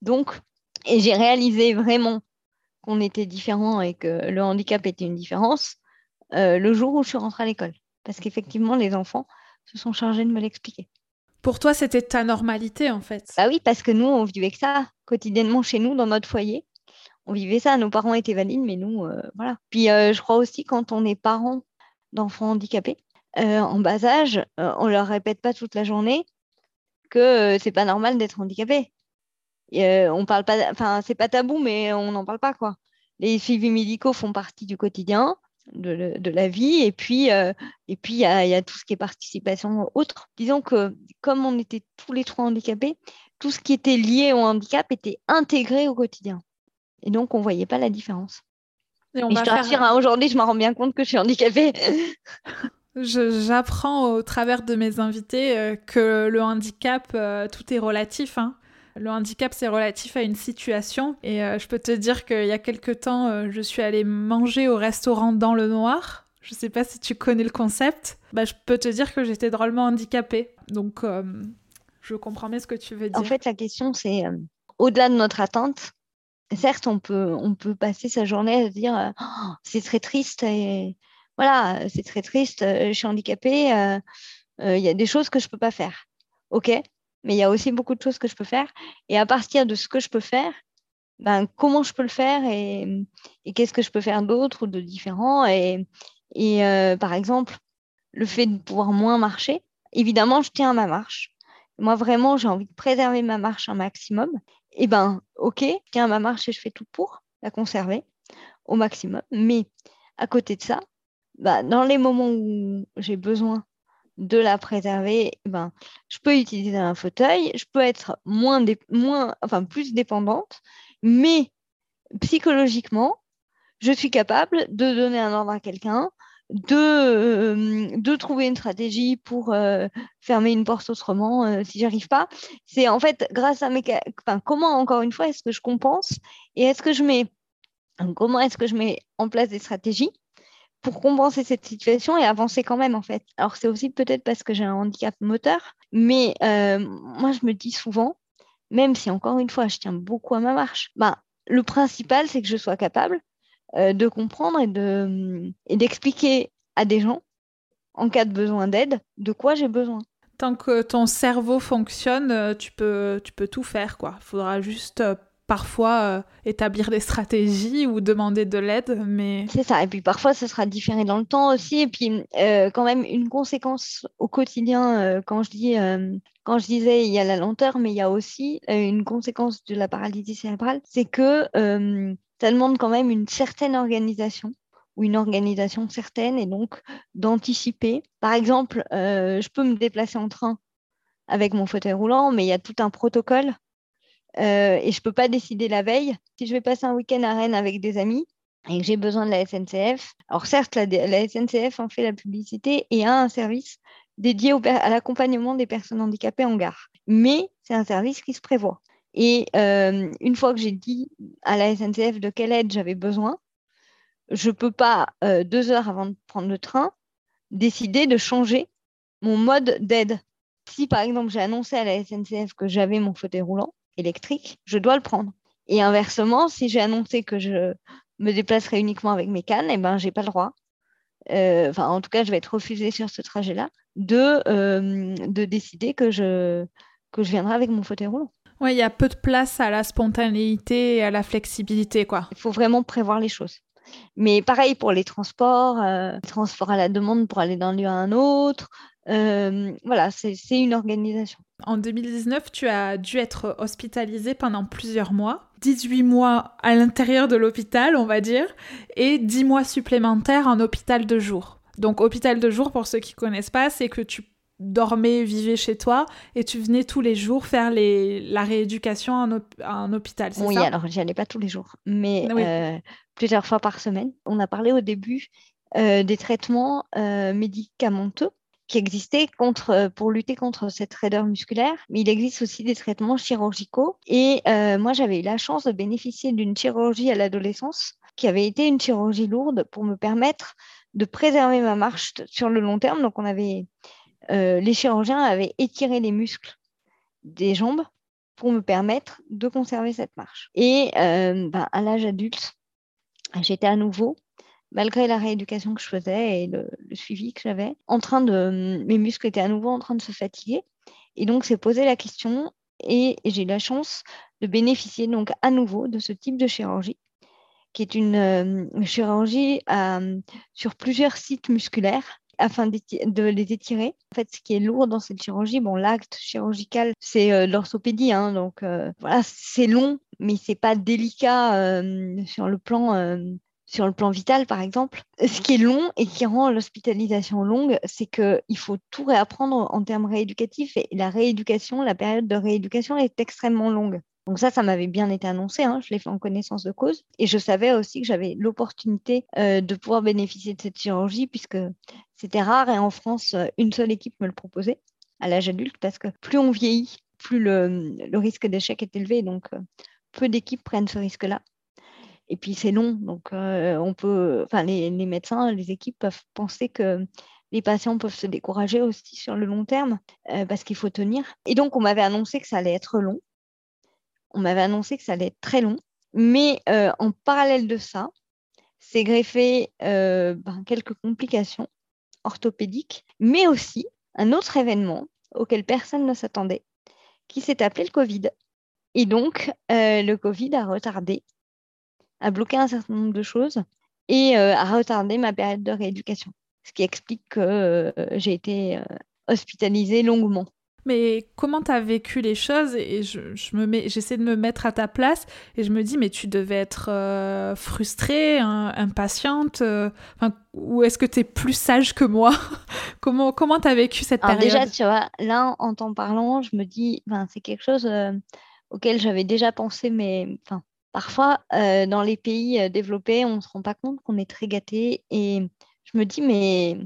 Donc, et j'ai réalisé vraiment qu'on était différents et que le handicap était une différence euh, le jour où je suis rentrée à l'école. Parce qu'effectivement, les enfants se sont chargés de me l'expliquer. Pour toi, c'était ta normalité, en fait. Bah oui, parce que nous, on vivait que ça quotidiennement chez nous, dans notre foyer. On vivait ça. Nos parents étaient valides, mais nous, euh, voilà. Puis, euh, je crois aussi, quand on est parent d'enfants handicapés, euh, en bas âge, euh, on leur répète pas toute la journée que euh, c'est pas normal d'être handicapé. Et, euh, on parle pas, enfin, c'est pas tabou, mais on n'en parle pas, quoi. Les suivis médicaux font partie du quotidien. De, de la vie, et puis euh, et puis il y, y a tout ce qui est participation autre. Disons que comme on était tous les trois handicapés, tout ce qui était lié au handicap était intégré au quotidien. Et donc, on ne voyait pas la différence. Et, on et va je te faire... rassure, hein, aujourd'hui, je me rends bien compte que je suis handicapée. je, j'apprends au travers de mes invités euh, que le handicap, euh, tout est relatif, hein. Le handicap, c'est relatif à une situation. Et euh, je peux te dire qu'il y a quelques temps, euh, je suis allée manger au restaurant Dans le Noir. Je sais pas si tu connais le concept. Bah, je peux te dire que j'étais drôlement handicapée. Donc, euh, je comprends bien ce que tu veux dire. En fait, la question, c'est euh, au-delà de notre atteinte. Certes, on peut, on peut passer sa journée à se dire euh, oh, c'est très triste. Et... Voilà, c'est très triste. Euh, je suis handicapée. Il euh, euh, y a des choses que je peux pas faire. OK. Mais il y a aussi beaucoup de choses que je peux faire. Et à partir de ce que je peux faire, ben, comment je peux le faire et, et qu'est-ce que je peux faire d'autre ou de différent. Et, et euh, par exemple, le fait de pouvoir moins marcher, évidemment, je tiens à ma marche. Moi, vraiment, j'ai envie de préserver ma marche un maximum. Et bien, OK, je tiens à ma marche et je fais tout pour la conserver au maximum. Mais à côté de ça, ben, dans les moments où j'ai besoin de la préserver, ben, je peux utiliser un fauteuil, je peux être moins dé- moins, enfin, plus dépendante, mais psychologiquement, je suis capable de donner un ordre à quelqu'un, de, euh, de trouver une stratégie pour euh, fermer une porte autrement euh, si je n'y arrive pas. C'est en fait grâce à mes... Ca- enfin, comment, encore une fois, est-ce que je compense et est-ce que je mets... Comment est-ce que je mets en place des stratégies pour compenser cette situation et avancer quand même, en fait. Alors, c'est aussi peut-être parce que j'ai un handicap moteur, mais euh, moi, je me dis souvent, même si, encore une fois, je tiens beaucoup à ma marche, bah, le principal, c'est que je sois capable euh, de comprendre et, de, et d'expliquer à des gens, en cas de besoin d'aide, de quoi j'ai besoin. Tant que ton cerveau fonctionne, tu peux, tu peux tout faire, quoi. Il faudra juste parfois euh, établir des stratégies ou demander de l'aide. Mais... C'est ça, et puis parfois ce sera différé dans le temps aussi, et puis euh, quand même une conséquence au quotidien, euh, quand je dis, euh, quand je disais il y a la lenteur, mais il y a aussi euh, une conséquence de la paralysie cérébrale, c'est que euh, ça demande quand même une certaine organisation, ou une organisation certaine, et donc d'anticiper. Par exemple, euh, je peux me déplacer en train avec mon fauteuil roulant, mais il y a tout un protocole euh, et je ne peux pas décider la veille. Si je vais passer un week-end à Rennes avec des amis et que j'ai besoin de la S N C F, alors certes, la, la S N C F en fait la publicité et a un service dédié au, à l'accompagnement des personnes handicapées en gare. Mais c'est un service qui se prévoit. Et euh, une fois que j'ai dit à la S N C F de quelle aide j'avais besoin, je ne peux pas, euh, deux heures avant de prendre le train, décider de changer mon mode d'aide. Si, par exemple, j'ai annoncé à la S N C F que j'avais mon fauteuil roulant électrique, je dois le prendre. Et inversement, si j'ai annoncé que je me déplacerai uniquement avec mes cannes, eh ben, je n'ai pas le droit. Euh, enfin, en tout cas, je vais être refusée sur ce trajet-là de, euh, de décider que je, que je viendrai avec mon fauteuil roulant. Oui, il y a peu de place à la spontanéité et à la flexibilité, quoi. Il faut vraiment prévoir les choses. Mais pareil pour les transports, euh, les transports à la demande pour aller d'un lieu à un autre. Euh, voilà, c'est, c'est une organisation. En deux mille dix-neuf, tu as dû être hospitalisée pendant plusieurs mois. dix-huit mois à l'intérieur de l'hôpital, on va dire, et dix mois supplémentaires en hôpital de jour. Donc, hôpital de jour, pour ceux qui ne connaissent pas, c'est que tu dormais, vivais chez toi et tu venais tous les jours faire les, la rééducation en, op- en hôpital, c'est oui, ça? Oui, alors j'y allais pas tous les jours, mais oui. euh, plusieurs fois par semaine. On a parlé au début euh, des traitements euh, médicamenteux qui existaient contre, pour lutter contre cette raideur musculaire, mais il existe aussi des traitements chirurgicaux. Et euh, moi, j'avais eu la chance de bénéficier d'une chirurgie à l'adolescence qui avait été une chirurgie lourde pour me permettre de préserver ma marche t- sur le long terme. Donc, on avait... Euh, les chirurgiens avaient étiré les muscles des jambes pour me permettre de conserver cette marche. Et euh, ben, à l'âge adulte, j'étais à nouveau, malgré la rééducation que je faisais et le, le suivi que j'avais, en train de, mes muscles étaient à nouveau en train de se fatiguer. Et donc, c'est posé la question et, et j'ai eu la chance de bénéficier donc à nouveau de ce type de chirurgie, qui est une euh, chirurgie à, sur plusieurs sites musculaires, afin de les étirer. En fait, ce qui est lourd dans cette chirurgie, bon, l'acte chirurgical, c'est euh, l'orthopédie, hein, donc euh, voilà, c'est long, mais c'est pas délicat euh, sur le plan, euh, sur le plan vital, par exemple. Ce qui est long et qui rend l'hospitalisation longue, c'est que il faut tout réapprendre en termes rééducatifs et la rééducation, la période de rééducation est extrêmement longue. Donc ça, ça m'avait bien été annoncé, hein, je l'ai fait en connaissance de cause. Et je savais aussi que j'avais l'opportunité euh, de pouvoir bénéficier de cette chirurgie puisque c'était rare et en France, une seule équipe me le proposait à l'âge adulte parce que plus on vieillit, plus le, le risque d'échec est élevé. Donc euh, peu d'équipes prennent ce risque-là. Et puis c'est long, donc euh, on peut, enfin, les, les médecins, les équipes peuvent penser que les patients peuvent se décourager aussi sur le long terme euh, parce qu'il faut tenir. Et donc on m'avait annoncé que ça allait être long. On m'avait annoncé que ça allait être très long, mais euh, en parallèle de ça, s'est greffé euh, ben, quelques complications orthopédiques, mais aussi un autre événement auquel personne ne s'attendait, qui s'est appelé le Covid. Et donc, euh, le Covid a retardé, a bloqué un certain nombre de choses et euh, a retardé ma période de rééducation, ce qui explique que euh, j'ai été euh, hospitalisée longuement. Mais comment t'as vécu les choses? Et je, je me mets, j'essaie de me mettre à ta place et je me dis, mais tu devais être euh, frustrée, hein, impatiente, euh, enfin, ou est-ce que t'es plus sage que moi? Comment, comment t'as vécu cette Alors période? Déjà, tu vois, là, en t'en parlant, je me dis, ben, c'est quelque chose euh, auquel j'avais déjà pensé, mais enfin, parfois, euh, dans les pays développés, on ne se rend pas compte qu'on est très gâtés. Et je me dis, mais...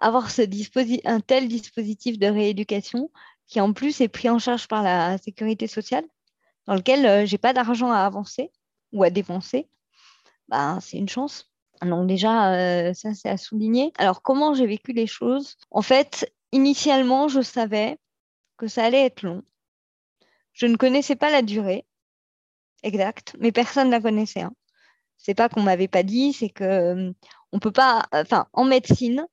avoir ce disposi- un tel dispositif de rééducation qui, en plus, est pris en charge par la sécurité sociale, dans lequel euh, je n'ai pas d'argent à avancer ou à dépenser, ben, c'est une chance. Donc déjà, euh, ça, c'est à souligner. Alors, comment j'ai vécu les choses? En fait, initialement, je savais que ça allait être long. Je ne connaissais pas la durée exacte, mais personne ne la connaissait. Hein. Ce n'est pas qu'on ne m'avait pas dit, c'est qu'on ne peut pas... Enfin, en médecine...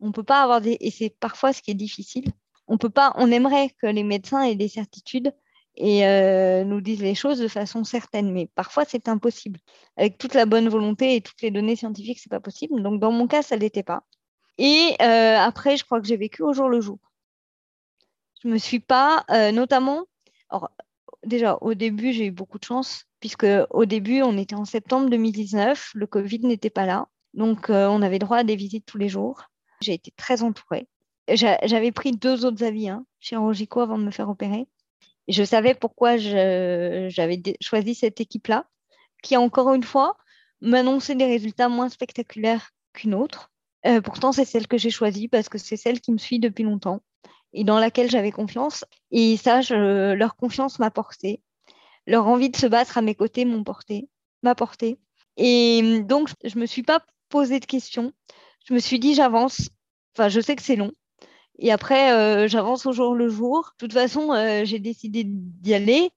On peut pas avoir des, et c'est parfois ce qui est difficile. On peut pas, on aimerait que les médecins aient des certitudes et euh, nous disent les choses de façon certaine. Mais parfois, c'est impossible. Avec toute la bonne volonté et toutes les données scientifiques, c'est pas possible. Donc, dans mon cas, ça ne l'était pas. Et euh, après, je crois que j'ai vécu au jour le jour. Je ne me suis pas, euh, notamment... Alors, déjà, au début, j'ai eu beaucoup de chance, puisque au début, on était en septembre deux mille dix-neuf, le Covid n'était pas là. Donc, euh, on avait droit à des visites tous les jours. J'ai été très entourée. J'avais pris deux autres avis hein, chirurgicaux avant de me faire opérer. Et je savais pourquoi je, j'avais choisi cette équipe-là, qui, encore une fois, m'annonçait des résultats moins spectaculaires qu'une autre. Euh, pourtant, c'est celle que j'ai choisie parce que c'est celle qui me suit depuis longtemps et dans laquelle j'avais confiance. Et ça, je, leur confiance m'a portée. Leur envie de se battre à mes côtés m'ont portée, m'a portée. Et donc, je ne me suis pas posé de questions. Je me suis dit, j'avance. Enfin, je sais que c'est long. Et après, euh, j'avance au jour le jour. De toute façon, euh, j'ai décidé d'y aller.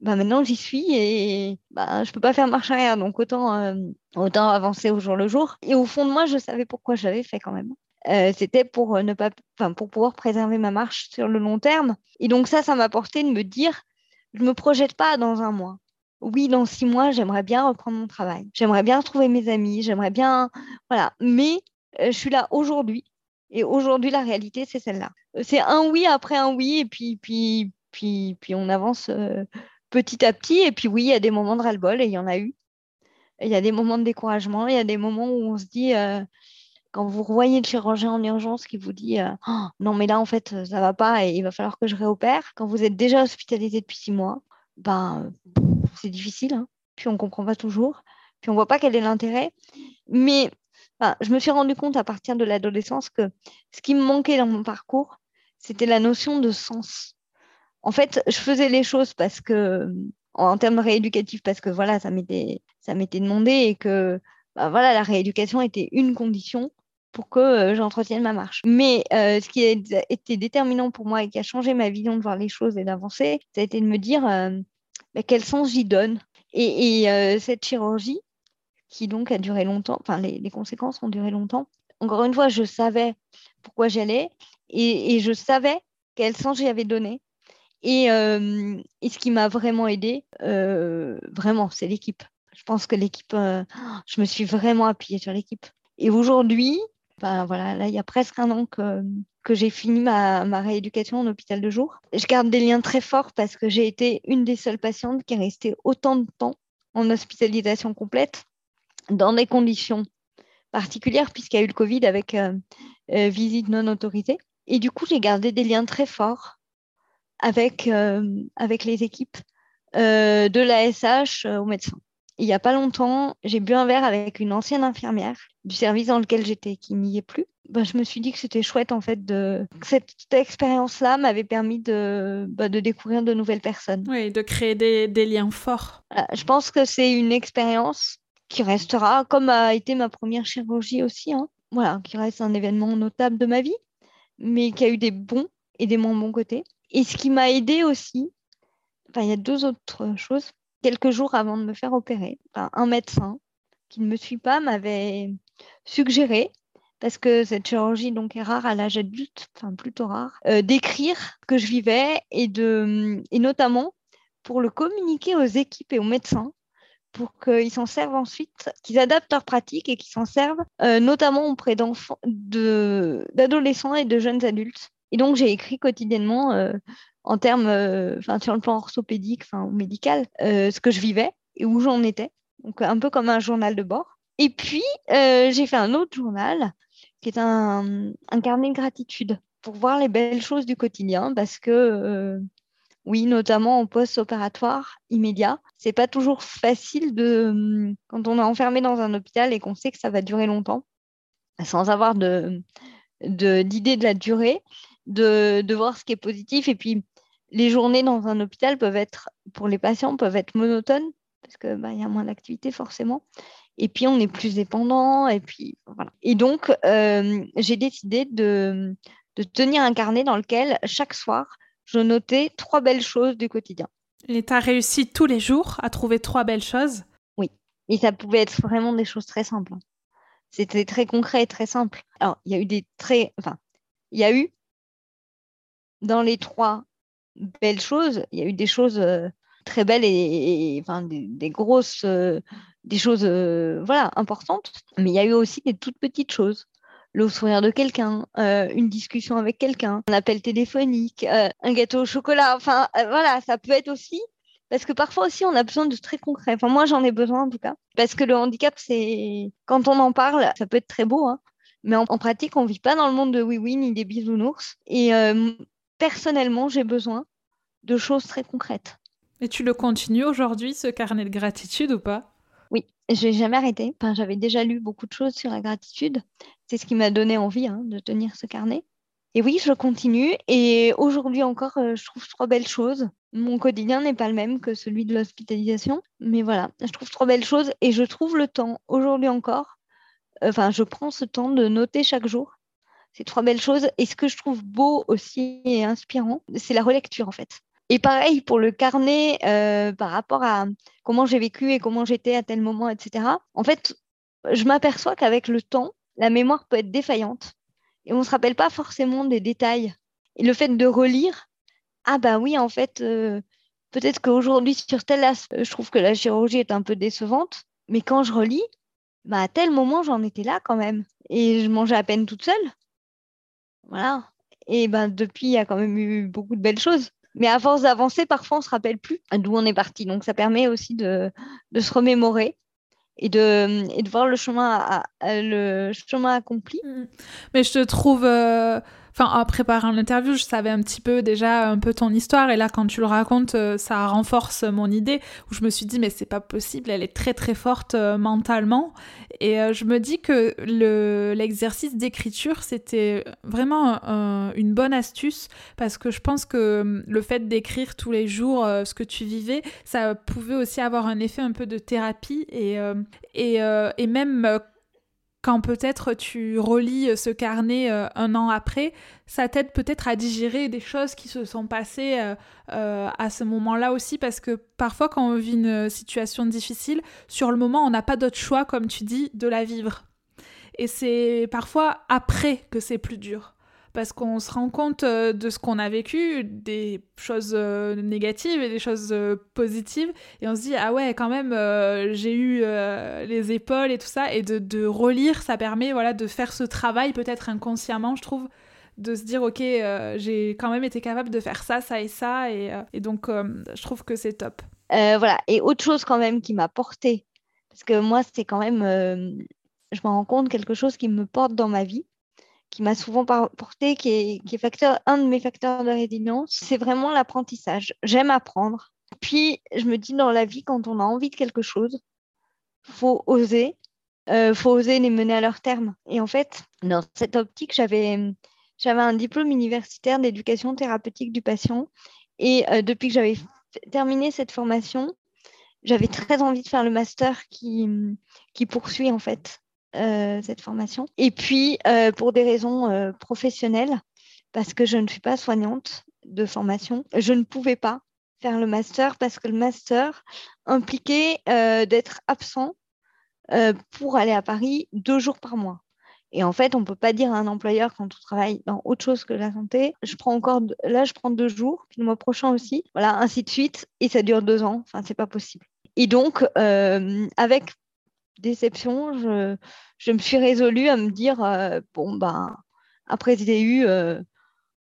Bah, maintenant, j'y suis et bah, je ne peux pas faire marche arrière. Donc, autant, euh, autant avancer au jour le jour. Et au fond de moi, je savais pourquoi je l'avais fait quand même. Euh, c'était pour, ne pas, enfin, pour pouvoir préserver ma marche sur le long terme. Et donc, ça, ça m'a apporté de me dire, je ne me projette pas dans un mois. Oui, dans six mois, j'aimerais bien reprendre mon travail. J'aimerais bien retrouver mes amis. J'aimerais bien... Voilà. Mais euh, je suis là aujourd'hui. Et aujourd'hui, la réalité, c'est celle-là. C'est un oui après un oui, et puis, puis, puis, puis on avance euh, petit à petit. Et puis oui, il y a des moments de ras-le-bol, et il y en a eu. Il y a des moments de découragement, il y a des moments où on se dit, euh, quand vous revoyez le chirurgien en urgence qui vous dit, euh, oh, non mais là, en fait, ça ne va pas, et il va falloir que je réopère. Quand vous êtes déjà hospitalisé depuis six mois, ben, c'est difficile, hein. Puis on ne comprend pas toujours, puis on ne voit pas quel est l'intérêt. Mais... Enfin, je me suis rendu compte à partir de l'adolescence que ce qui me manquait dans mon parcours, c'était la notion de sens. En fait, je faisais les choses parce que, en termes rééducatifs, parce que voilà, ça m'était, ça m'était demandé et que bah, voilà, la rééducation était une condition pour que euh, j'entretienne ma marche. Mais euh, ce qui a été déterminant pour moi et qui a changé ma vision de voir les choses et d'avancer, ça a été de me dire euh, bah, quel sens j'y donne. Et, et euh, cette chirurgie, qui donc a duré longtemps, enfin les, les conséquences ont duré longtemps. Encore une fois, je savais pourquoi j'allais et, et je savais quel sens j'y avais donné. Et, euh, et ce qui m'a vraiment aidée, euh, vraiment, c'est l'équipe. Je pense que l'équipe, euh, je me suis vraiment appuyée sur l'équipe. Et aujourd'hui, ben voilà, là, il y a presque un an que, que j'ai fini ma, ma rééducation en hôpital de jour. Je garde des liens très forts parce que j'ai été une des seules patientes qui est restée autant de temps en hospitalisation complète, dans des conditions particulières, puisqu'il y a eu le Covid avec euh, euh, visite non autorisée. Et du coup, j'ai gardé des liens très forts avec, euh, avec les équipes euh, de l'A S H aux médecins. Et il n'y a pas longtemps, j'ai bu un verre avec une ancienne infirmière du service dans lequel j'étais, qui n'y est plus. Ben, je me suis dit que c'était chouette, en fait, de... cette expérience-là m'avait permis de... Ben, de découvrir de nouvelles personnes. Oui, de créer des, des liens forts. Voilà, je pense que c'est une expérience qui restera, comme a été ma première chirurgie aussi, hein. Voilà, qui reste un événement notable de ma vie, mais qui a eu des bons et des moins bons côtés. Et ce qui m'a aidée aussi, enfin, il y a deux autres choses. Quelques jours avant de me faire opérer, enfin, un médecin qui ne me suit pas m'avait suggéré, parce que cette chirurgie donc, est rare à l'âge adulte, enfin plutôt rare, euh, d'écrire ce que je vivais et, de, et notamment pour le communiquer aux équipes et aux médecins, pour qu'ils s'en servent ensuite, qu'ils adaptent leurs pratiques et qu'ils s'en servent, euh, notamment auprès d'enfants, de, d'adolescents et de jeunes adultes. Et donc, j'ai écrit quotidiennement, euh, en termes, euh, sur le plan orthopédique ou médical, euh, ce que je vivais et où j'en étais. Donc, un peu comme un journal de bord. Et puis, euh, j'ai fait un autre journal, qui est un, un carnet de gratitude, pour voir les belles choses du quotidien, parce que... Euh, Oui, notamment en post-opératoire immédiat. C'est pas toujours facile de, quand on est enfermé dans un hôpital et qu'on sait que ça va durer longtemps, sans avoir de, de, d'idée de la durée, de, de voir ce qui est positif. Et puis, les journées dans un hôpital peuvent être, pour les patients, peuvent être monotones parce que bah, y a moins d'activité forcément. Et puis, on est plus dépendant. Et puis, voilà. Et donc, euh, j'ai décidé de, de tenir un carnet dans lequel, chaque soir, je notais trois belles choses du quotidien. Et tu as réussi tous les jours à trouver trois belles choses? Oui, et ça pouvait être vraiment des choses très simples. C'était très concret et très simple. Alors, il y a eu des très... Enfin, il y a eu, dans les trois, belles choses, il y a eu des choses euh, très belles et, et, et enfin, des, des grosses, euh, des choses euh, voilà, importantes, mais il y a eu aussi des toutes petites choses. Le sourire de quelqu'un, euh, une discussion avec quelqu'un, un appel téléphonique, euh, un gâteau au chocolat, enfin euh, voilà, ça peut être aussi, parce que parfois aussi on a besoin de très concret, enfin moi j'en ai besoin en tout cas, parce que le handicap c'est, quand on en parle, ça peut être très beau, hein, mais en, en pratique on vit pas dans le monde de oui-oui ni des bisounours, et euh, personnellement j'ai besoin de choses très concrètes. Et tu le continues aujourd'hui ce carnet de gratitude ou pas ? Oui, je n'ai jamais arrêté. Enfin, j'avais déjà lu beaucoup de choses sur la gratitude. C'est ce qui m'a donné envie hein, de tenir ce carnet. Et oui, je continue. Et aujourd'hui encore, je trouve trois belles choses. Mon quotidien n'est pas le même que celui de l'hospitalisation. Mais voilà, je trouve trois belles choses. Et je trouve le temps, aujourd'hui encore, enfin, je prends ce temps de noter chaque jour ces trois belles choses. Et ce que je trouve beau aussi et inspirant, c'est la relecture en fait. Et pareil pour le carnet euh, par rapport à comment j'ai vécu et comment j'étais à tel moment, et cetera. En fait, je m'aperçois qu'avec le temps, la mémoire peut être défaillante et on ne se rappelle pas forcément des détails. Et le fait de relire, ah bah oui, en fait, euh, peut-être qu'aujourd'hui sur tel aspect, je trouve que la chirurgie est un peu décevante, mais quand je relis, bah à tel moment j'en étais là quand même et je mangeais à peine toute seule. Voilà. Et ben bah, depuis, il y a quand même eu beaucoup de belles choses. Mais à force d'avancer, parfois, on ne se rappelle plus d'où on est parti. Donc, ça permet aussi de, de se remémorer et de, et de voir le chemin, à, à, le chemin accompli. Mais je te trouve... Euh... Enfin, en préparant l'interview, je savais un petit peu déjà un peu ton histoire. Et là, quand tu le racontes, ça renforce mon idée. Où je me suis dit, mais c'est pas possible, elle est très très forte euh, mentalement. Et euh, je me dis que le, l'exercice d'écriture, c'était vraiment euh, une bonne astuce. Parce que je pense que le fait d'écrire tous les jours euh, ce que tu vivais, ça pouvait aussi avoir un effet un peu de thérapie. Et, euh, et, euh, et même... Euh, Quand peut-être tu relis ce carnet euh, un an après, ça t'aide peut-être à digérer des choses qui se sont passées euh, euh, à ce moment-là aussi, parce que parfois quand on vit une situation difficile, sur le moment on n'a pas d'autre choix, comme tu dis, de la vivre. Et c'est parfois après que c'est plus dur, parce qu'on se rend compte euh, de ce qu'on a vécu, des choses euh, négatives et des choses euh, positives, et on se dit « Ah ouais, quand même, euh, j'ai eu euh, les épaules et tout ça », et de, de relire, ça permet voilà, de faire ce travail, peut-être inconsciemment, je trouve, de se dire « Ok, euh, j'ai quand même été capable de faire ça, ça et ça », et, euh, et donc euh, je trouve que c'est top. Euh, voilà, et autre chose quand même qui m'a portée, parce que moi, c'est quand même, euh, je me rends compte, quelque chose qui me porte dans ma vie, qui m'a souvent porté, qui est, qui est facteur, un de mes facteurs de résilience, c'est vraiment l'apprentissage. J'aime apprendre. Puis, je me dis, dans la vie, quand on a envie de quelque chose, il faut oser. Il euh, faut oser les mener à leur terme. Et en fait, dans cette optique, j'avais, j'avais un diplôme universitaire d'éducation thérapeutique du patient. Et euh, depuis que j'avais f- terminé cette formation, j'avais très envie de faire le master qui, qui poursuit, en fait, Euh, cette formation. Et puis, euh, pour des raisons euh, professionnelles, parce que je ne suis pas soignante de formation, je ne pouvais pas faire le master parce que le master impliquait euh, d'être absent euh, pour aller à Paris deux jours par mois. Et en fait, on ne peut pas dire à un employeur quand on travaille dans autre chose que la santé, je prends encore, de... là, je prends deux jours, puis le mois prochain aussi, voilà, ainsi de suite, et ça dure deux ans, enfin, c'est pas possible. Et donc, euh, avec déception, je, je me suis résolue à me dire, euh, bon, ben, après D U, euh,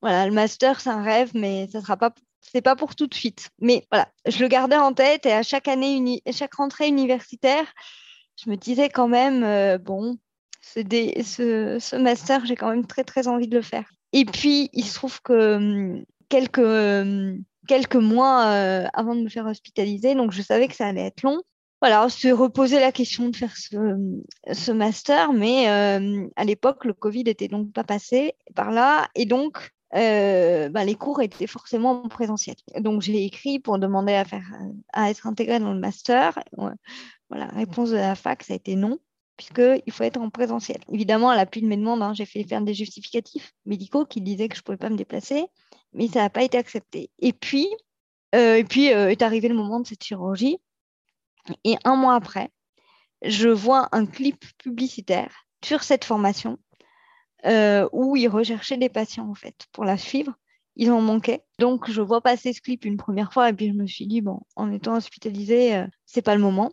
voilà, le master, c'est un rêve, mais ça sera pas, c'est pas pour tout de suite. Mais voilà, je le gardais en tête et à chaque année, uni, chaque rentrée universitaire, je me disais quand même, euh, bon, ce, dé, ce, ce master, j'ai quand même très, très envie de le faire. Et puis, il se trouve que quelques, quelques mois euh, avant de me faire hospitaliser, donc je savais que ça allait être long. Voilà, se reposer la question de faire ce, ce master, mais euh, à l'époque, le Covid n'était donc pas passé par là, et donc euh, ben, les cours étaient forcément en présentiel. Donc j'ai écrit pour demander à, faire, à être intégrée dans le master. Voilà, réponse de la fac, ça a été non, puisqu'il faut être en présentiel. Évidemment, à l'appui de mes demandes, hein, j'ai fait faire des justificatifs médicaux qui disaient que je ne pouvais pas me déplacer, mais ça n'a pas été accepté. Et puis, euh, et puis euh, est arrivé le moment de cette chirurgie. Et un mois après, je vois un clip publicitaire sur cette formation euh, où ils recherchaient des patients en fait pour la suivre il en manquait. Donc, je vois passer ce clip une première fois et puis je me suis dit, bon, en étant hospitalisée, euh, c'est pas le moment.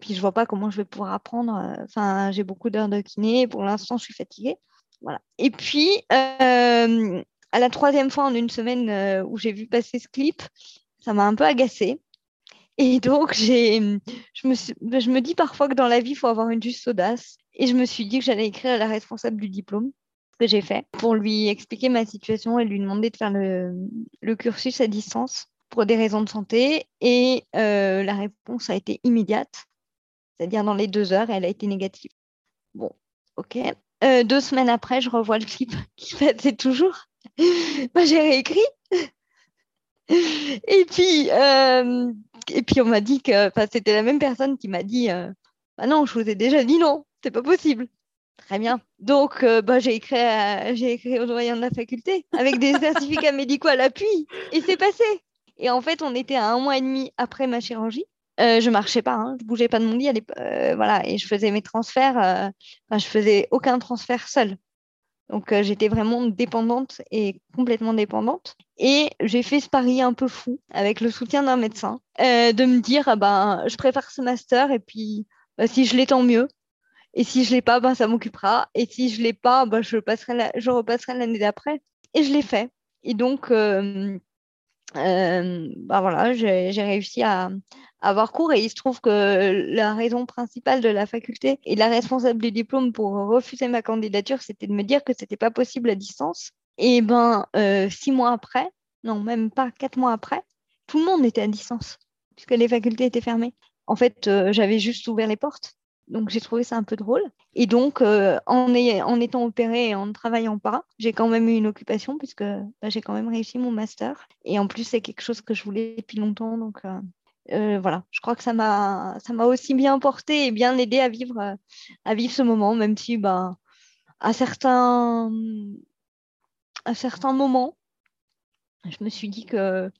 Puis, je vois pas comment je vais pouvoir apprendre. Enfin, j'ai beaucoup d'heures de kiné. Pour l'instant, je suis fatiguée. Voilà. Et puis, euh, à la troisième fois en une semaine euh, où j'ai vu passer ce clip, ça m'a un peu agacée. Et donc, j'ai, je, me suis, je me dis parfois que dans la vie, il faut avoir une juste audace. Et je me suis dit que j'allais écrire à la responsable du diplôme, ce que j'ai fait, pour lui expliquer ma situation et lui demander de faire le, le cursus à distance pour des raisons de santé. Et euh, la réponse a été immédiate, c'est-à-dire dans les deux heures, elle a été négative. Bon, ok. Euh, deux semaines après, je revois le clip qui passait toujours. Moi, j'ai réécrit. Et puis, euh, et puis on m'a dit que c'était la même personne qui m'a dit euh, « Bah non, je vous ai déjà dit non, c'est pas possible. » Très bien. Donc, euh, bah, j'ai écrit, à, j'ai écrit au doyen de la faculté avec des certificats médicaux à l'appui et c'est passé. Et en fait, on était à un mois et demi après ma chirurgie. Euh, je marchais pas, hein, je bougeais pas de mon lit. Euh, voilà, et je faisais mes transferts. Euh, enfin, je faisais aucun transfert seule. Donc, euh, j'étais vraiment dépendante et complètement dépendante. Et j'ai fait ce pari un peu fou avec le soutien d'un médecin euh, de me dire, ah ben, je prépare ce master et puis bah, si je l'ai, tant mieux. Et si je l'ai pas, ben, ça m'occupera. Et si je l'ai pas, ben, je, passerai la... je repasserai l'année d'après. Et je l'ai fait. Et donc, euh, euh, ben, voilà, j'ai, j'ai réussi à, à avoir cours. Et il se trouve que la raison principale de la faculté et la responsable du diplôme pour refuser ma candidature, c'était de me dire que c'était pas possible à distance. Et ben, euh, six mois après, non, même pas quatre mois après, tout le monde était à distance puisque les facultés étaient fermées. En fait, euh, j'avais juste ouvert les portes. Donc, j'ai trouvé ça un peu drôle. Et donc, euh, en, est, en étant opérée et en ne travaillant pas, j'ai quand même eu une occupation puisque bah, j'ai quand même réussi mon master. Et en plus, c'est quelque chose que je voulais depuis longtemps. Donc, euh, euh, voilà, je crois que ça m'a, ça m'a aussi bien porté et bien aidé à vivre, euh, à vivre ce moment, même si bah, à, certains, à certains moments, je me suis dit que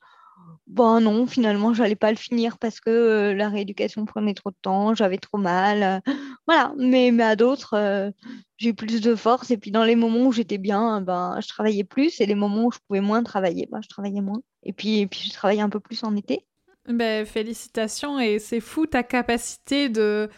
bon, non, finalement, je n'allais pas le finir parce que euh, la rééducation prenait trop de temps, j'avais trop mal. Euh, voilà, mais, mais à d'autres, euh, j'ai eu plus de force. Et puis, dans les moments où j'étais bien, ben, je travaillais plus. Et les moments où je pouvais moins travailler, ben, je travaillais moins. Et puis, et puis, je travaillais un peu plus en été. Ben, félicitations. Et c'est fou ta capacité de,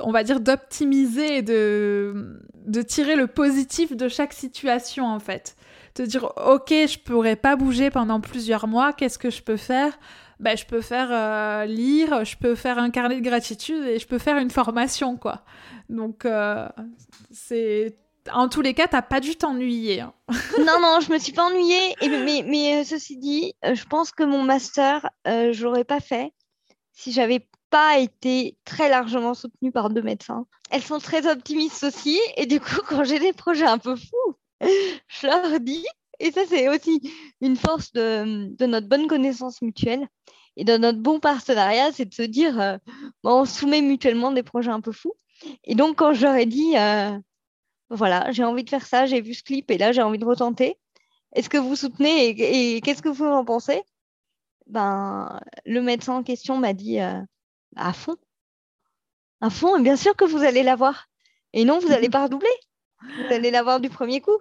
on va dire, d'optimiser, de, de tirer le positif de chaque situation, en fait. Te dire, ok, je pourrais pas bouger pendant plusieurs mois, qu'est-ce que je peux faire ? Ben, je peux faire euh, lire, je peux faire un carnet de gratitude et je peux faire une formation, quoi. Donc, euh, c'est... en tous les cas, t'as pas dû t'ennuyer. Hein. Non, non, je me suis pas ennuyée. Et, mais, mais ceci dit, je pense que mon master, euh, je l'aurais pas fait si j'avais pas été très largement soutenue par deux médecins. Elles sont très optimistes aussi. Et du coup, quand j'ai des projets un peu fous, je leur dis, et ça c'est aussi une force de, de notre bonne connaissance mutuelle et de notre bon partenariat, c'est de se dire euh, bah, on soumet mutuellement des projets un peu fous. Et donc quand je leur ai dit euh, voilà, j'ai envie de faire ça, j'ai vu ce clip et là j'ai envie de retenter, est-ce que vous soutenez et, et qu'est-ce que vous en pensez, ben, le médecin en question m'a dit euh, à fond à fond, bien sûr que vous allez l'avoir et non vous n'allez pas redoubler. Vous allez l'avoir du premier coup.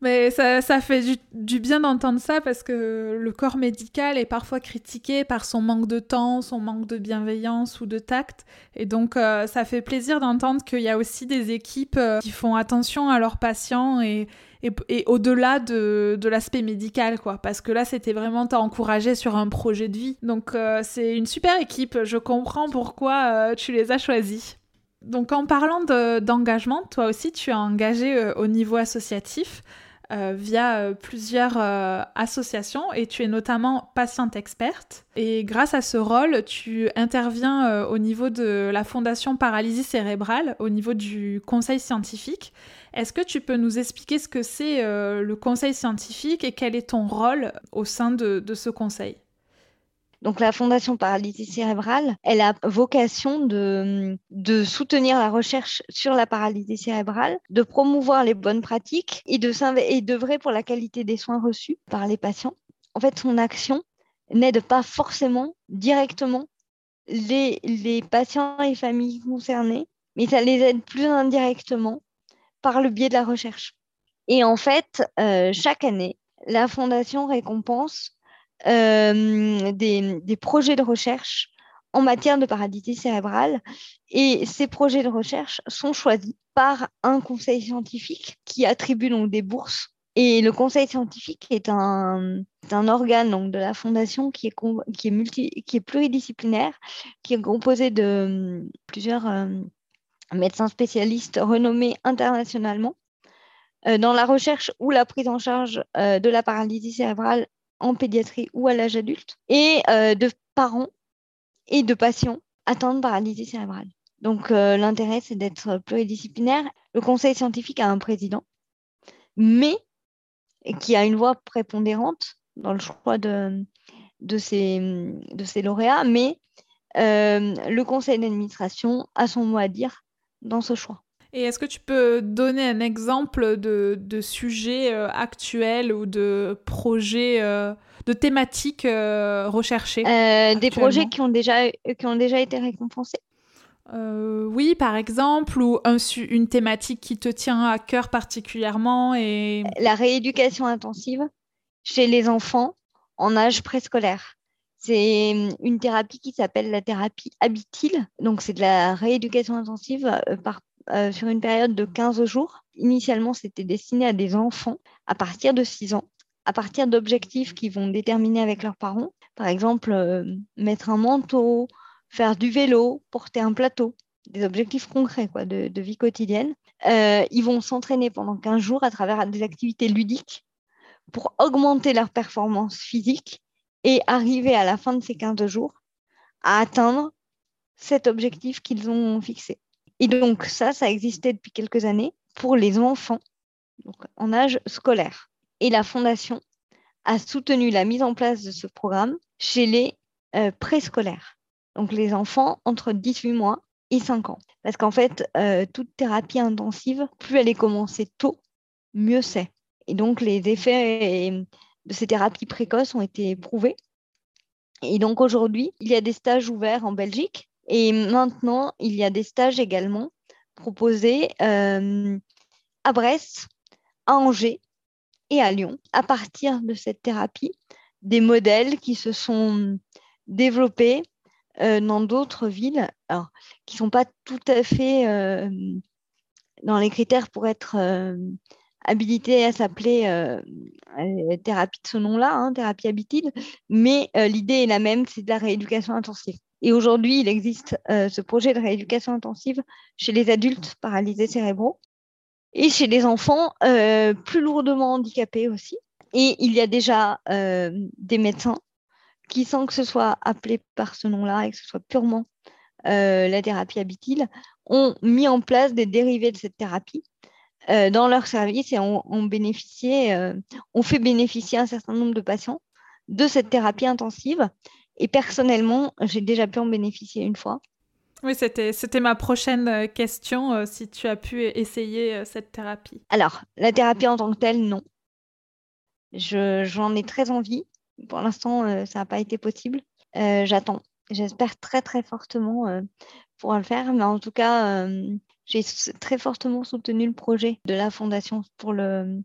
Mais ça, ça fait du, du bien d'entendre ça parce que le corps médical est parfois critiqué par son manque de temps, son manque de bienveillance ou de tact. Et donc, euh, ça fait plaisir d'entendre qu'il y a aussi des équipes euh, qui font attention à leurs patients et, et, et au-delà de, de l'aspect médical, quoi. Parce que là, c'était vraiment t'encourager sur un projet de vie. Donc, euh, c'est une super équipe. Je comprends pourquoi euh, tu les as choisis. Donc, en parlant de, d'engagement, toi aussi, tu es engagée euh, au niveau associatif euh, via euh, plusieurs euh, associations et tu es notamment patiente experte. Et grâce à ce rôle, tu interviens euh, au niveau de la Fondation Paralysie Cérébrale, au niveau du conseil scientifique. Est-ce que tu peux nous expliquer ce que c'est euh, le conseil scientifique et quel est ton rôle au sein de, de ce conseil ? Donc, la Fondation Paralysie Cérébrale, elle a vocation de, de soutenir la recherche sur la paralysie cérébrale, de promouvoir les bonnes pratiques et de et d'œuvrer pour la qualité des soins reçus par les patients. En fait, son action n'aide pas forcément directement les, les patients et familles concernés, mais ça les aide plus indirectement par le biais de la recherche. Et en fait, euh, chaque année, la Fondation récompense euh, des, des projets de recherche en matière de paralysie cérébrale. Et ces projets de recherche sont choisis par un conseil scientifique qui attribue donc des bourses. Et le conseil scientifique est un, est un organe donc, de la Fondation qui est, qui est, multi, qui est pluridisciplinaire, qui est composé de euh, plusieurs euh, médecins spécialistes renommés internationalement euh, dans la recherche ou la prise en charge euh, de la paralysie cérébrale en pédiatrie ou à l'âge adulte, et euh, de parents et de patients atteints de paralysie cérébrale. Donc euh, l'intérêt, c'est d'être pluridisciplinaire. Le conseil scientifique a un président, mais qui a une voix prépondérante dans le choix de, de, ses, de ses lauréats, mais euh, le conseil d'administration a son mot à dire dans ce choix. Et est-ce que tu peux donner un exemple de, de sujet euh, actuel ou de projet, euh, de thématique euh, recherchée euh, Des projets qui ont déjà, qui ont déjà été récompensés Euh, oui, par exemple, ou un su- une thématique qui te tient à cœur particulièrement et... La rééducation intensive chez les enfants en âge préscolaire. C'est une thérapie qui s'appelle la thérapie HABIT-ILE. Donc, c'est de la rééducation intensive euh, par, euh, sur une période de quinze jours. Initialement, c'était destiné à des enfants à partir de six ans, à partir d'objectifs qu'ils vont déterminer avec leurs parents. Par exemple, euh, mettre un manteau, faire du vélo, porter un plateau, des objectifs concrets quoi, de, de vie quotidienne. Euh, ils vont s'entraîner pendant quinze jours à travers des activités ludiques pour augmenter leur performance physique et arriver à la fin de ces quinze jours à atteindre cet objectif qu'ils ont fixé. Et donc ça, ça existait depuis quelques années pour les enfants donc en âge scolaire. Et la Fondation a soutenu la mise en place de ce programme chez les euh, préscolaires. Donc, les enfants entre dix-huit mois et cinq ans. Parce qu'en fait, euh, toute thérapie intensive, plus elle est commencée tôt, mieux c'est. Et donc, les effets de ces thérapies précoces ont été prouvés. Et donc, aujourd'hui, il y a des stages ouverts en Belgique. Et maintenant, il y a des stages également proposés euh, à Brest, à Angers et à Lyon. À partir de cette thérapie, des modèles qui se sont développés Euh, dans d'autres villes, alors, qui ne sont pas tout à fait euh, dans les critères pour être euh, habilités à s'appeler euh, euh, thérapie de ce nom-là, hein, thérapie HABIT-ILE, mais euh, l'idée est la même, c'est de la rééducation intensive. Et aujourd'hui, il existe euh, ce projet de rééducation intensive chez les adultes paralysés cérébraux et chez les enfants euh, plus lourdement handicapés aussi. Et il y a déjà euh, des médecins qui, sans que ce soit appelé par ce nom-là et que ce soit purement euh, la thérapie HABIT-ILE, ont mis en place des dérivés de cette thérapie euh, dans leur service et ont, ont, bénéficié, euh, ont fait bénéficier un certain nombre de patients de cette thérapie intensive. Et personnellement, j'ai déjà pu en bénéficier une fois. Oui, c'était, c'était ma prochaine question, euh, si tu as pu essayer euh, cette thérapie. Alors, la thérapie en tant que telle, non. Je, j'en ai très envie. Pour l'instant, euh, ça n'a pas été possible. Euh, j'attends. J'espère très, très fortement euh, pouvoir le faire. Mais en tout cas, euh, j'ai très fortement soutenu le projet de la Fondation pour le,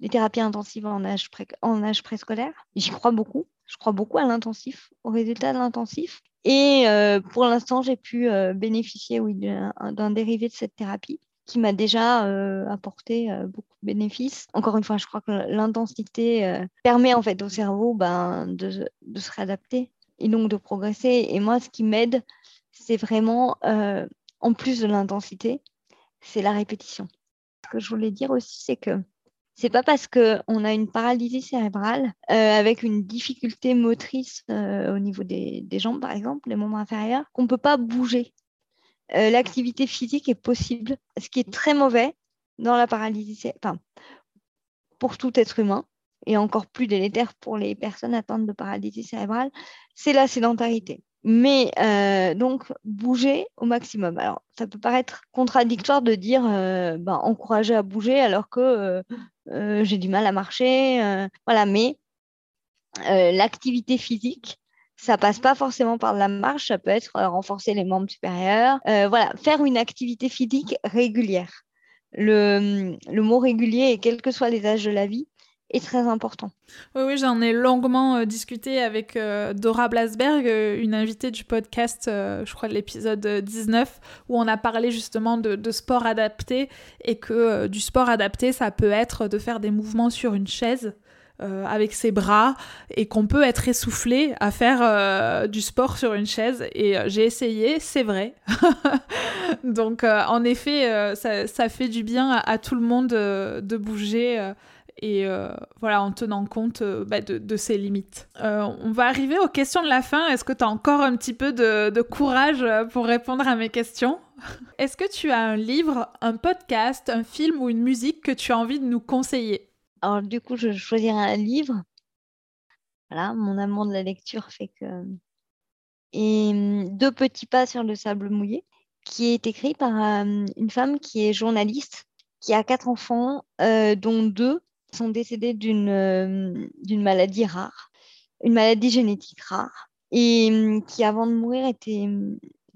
les thérapies intensives en âge, pré- en âge préscolaire. J'y crois beaucoup. Je crois beaucoup à l'intensif, aux résultats de l'intensif. Et euh, pour l'instant, j'ai pu euh, bénéficier oui, d'un, d'un dérivé de cette thérapie qui m'a déjà euh, apporté euh, beaucoup de bénéfices. Encore une fois, je crois que l'intensité euh, permet en fait au cerveau ben, de, de se réadapter et donc de progresser. Et moi, ce qui m'aide, c'est vraiment, euh, en plus de l'intensité, c'est la répétition. Ce que je voulais dire aussi, c'est que c'est pas parce qu'on a une paralysie cérébrale euh, avec une difficulté motrice euh, au niveau des, des jambes, par exemple, les membres inférieurs, qu'on ne peut pas bouger. Euh, l'activité physique est possible. Ce qui est très mauvais dans la paralysie, enfin, pour tout être humain, et encore plus délétère pour les personnes atteintes de paralysie cérébrale, c'est la sédentarité. Mais euh, donc, bouger au maximum. Alors, ça peut paraître contradictoire de dire euh, ben, encourager à bouger alors que euh, euh, j'ai du mal à marcher. Euh, voilà, mais euh, l'activité physique, ça passe pas forcément par de la marche, ça peut être renforcer les membres supérieurs. Euh, voilà, faire une activité physique régulière. Le, le mot régulier, et quels que soient les âges de la vie, est très important. Oui, oui, j'en ai longuement euh, discuté avec euh, Dora Blasberg, euh, une invitée du podcast, euh, je crois de l'épisode dix-neuf, où on a parlé justement de, de sport adapté, et que euh, du sport adapté, ça peut être de faire des mouvements sur une chaise, Euh, avec ses bras, et qu'on peut être essoufflé à faire euh, du sport sur une chaise, et euh, j'ai essayé, c'est vrai. Donc euh, en effet euh, ça, ça fait du bien à, à tout le monde euh, de bouger euh, et euh, voilà, en tenant compte euh, bah, de, de ses limites. Euh, on va arriver aux questions de la fin. Est-ce que tu as encore un petit peu de, de courage pour répondre à mes questions? Est-ce que tu as un livre, un podcast, un film ou une musique que tu as envie de nous conseiller? Alors du coup, je choisirais un livre. Voilà, mon amour de la lecture fait que... Et Deux petits pas sur le sable mouillé, qui est écrit par euh, une femme qui est journaliste, qui a quatre enfants, euh, dont deux sont décédés d'une, euh, d'une maladie rare, une maladie génétique rare, et euh, qui avant de mourir, étaient,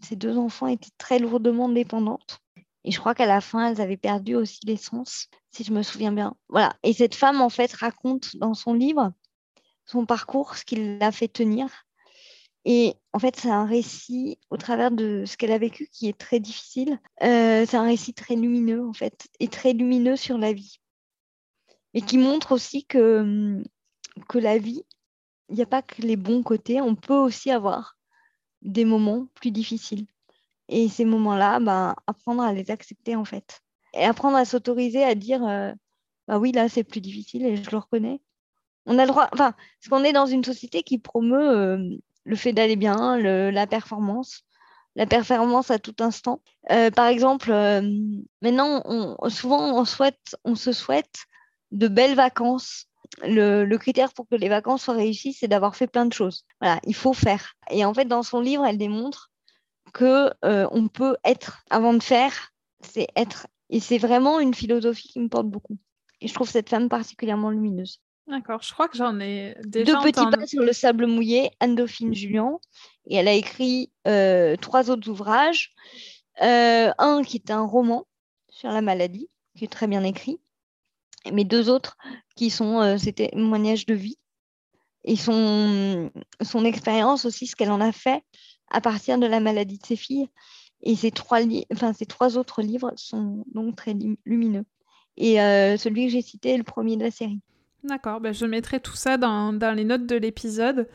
ces deux enfants étaient très lourdement dépendantes. Et je crois qu'à la fin, elles avaient perdu aussi l'essence, si je me souviens bien. Voilà. Et cette femme, en fait, raconte dans son livre son parcours, ce qui l'a fait tenir. Et en fait, c'est un récit au travers de ce qu'elle a vécu qui est très difficile. Euh, c'est un récit très lumineux, en fait, et très lumineux sur la vie. Et qui montre aussi que, que la vie, il n'y a pas que les bons côtés. On peut aussi avoir des moments plus difficiles. Et ces moments-là, bah, apprendre à les accepter, en fait. Et apprendre à s'autoriser à dire euh, bah oui, là, c'est plus difficile et je le reconnais. On a le droit... Enfin, parce qu'on est dans une société qui promeut euh, le fait d'aller bien, le, la performance, la performance à tout instant. Euh, par exemple, euh, maintenant, on, souvent, on, souhaite, on se souhaite de belles vacances. Le, le critère pour que les vacances soient réussies, c'est d'avoir fait plein de choses. Voilà, il faut faire. Et en fait, dans son livre, elle démontre que euh, on peut être avant de faire, c'est être. Et c'est vraiment une philosophie qui me porte beaucoup. Et je trouve cette femme particulièrement lumineuse. D'accord, je crois que j'en ai déjà entendu. Deux petits pas sur le sable mouillé, Anne-Dauphine Julien. Et elle a écrit euh, trois autres ouvrages. Euh, un qui est un roman sur la maladie, qui est très bien écrit. Mais deux autres qui sont euh, ses témoignages de vie. Et son, son expérience aussi, ce qu'elle en a fait à partir de la maladie de ses filles. Et ces trois, li- enfin, ces trois autres livres sont donc très lumineux. Et euh, celui que j'ai cité est le premier de la série. D'accord, ben je mettrai tout ça dans, dans les notes de l'épisode.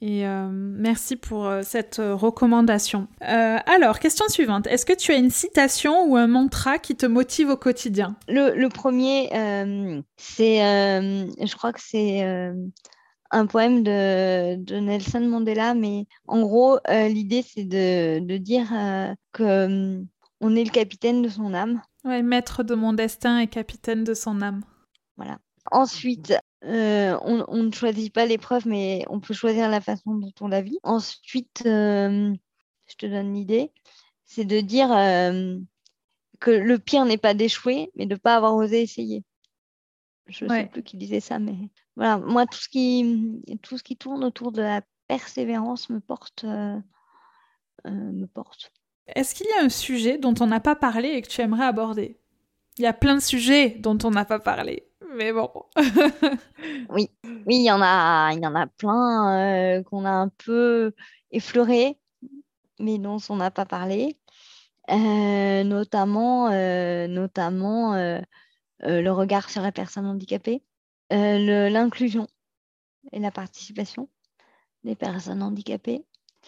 Et euh, merci pour euh, cette recommandation. Euh, alors, question suivante. Est-ce que tu as une citation ou un mantra qui te motive au quotidien? Le, le premier, euh, c'est, euh, je crois que c'est... Euh, un poème de, de Nelson Mandela, mais en gros, euh, l'idée, c'est de, de dire euh, qu'on euh, est le capitaine de son âme. Ouais, maître de mon destin et capitaine de son âme. Voilà. Ensuite, euh, on, on ne choisit pas l'épreuve, mais on peut choisir la façon dont on la vit. Ensuite, euh, je te donne l'idée, c'est de dire euh, que le pire n'est pas d'échouer, mais de ne pas avoir osé essayer. Je ne ouais. sais plus qui disait ça, mais voilà. Moi, tout ce qui, tout ce qui tourne autour de la persévérance me porte, euh, euh, me porte. Est-ce qu'il y a un sujet dont on n'a pas parlé et que tu aimerais aborder? Il y a plein de sujets dont on n'a pas parlé, mais bon. oui, oui, il y en a, il y en a plein euh, qu'on a un peu effleurés, mais dont on n'a pas parlé, euh, notamment, euh, notamment. Euh, Euh, le regard sur la personne handicapée, euh, le, l'inclusion et la participation des personnes handicapées.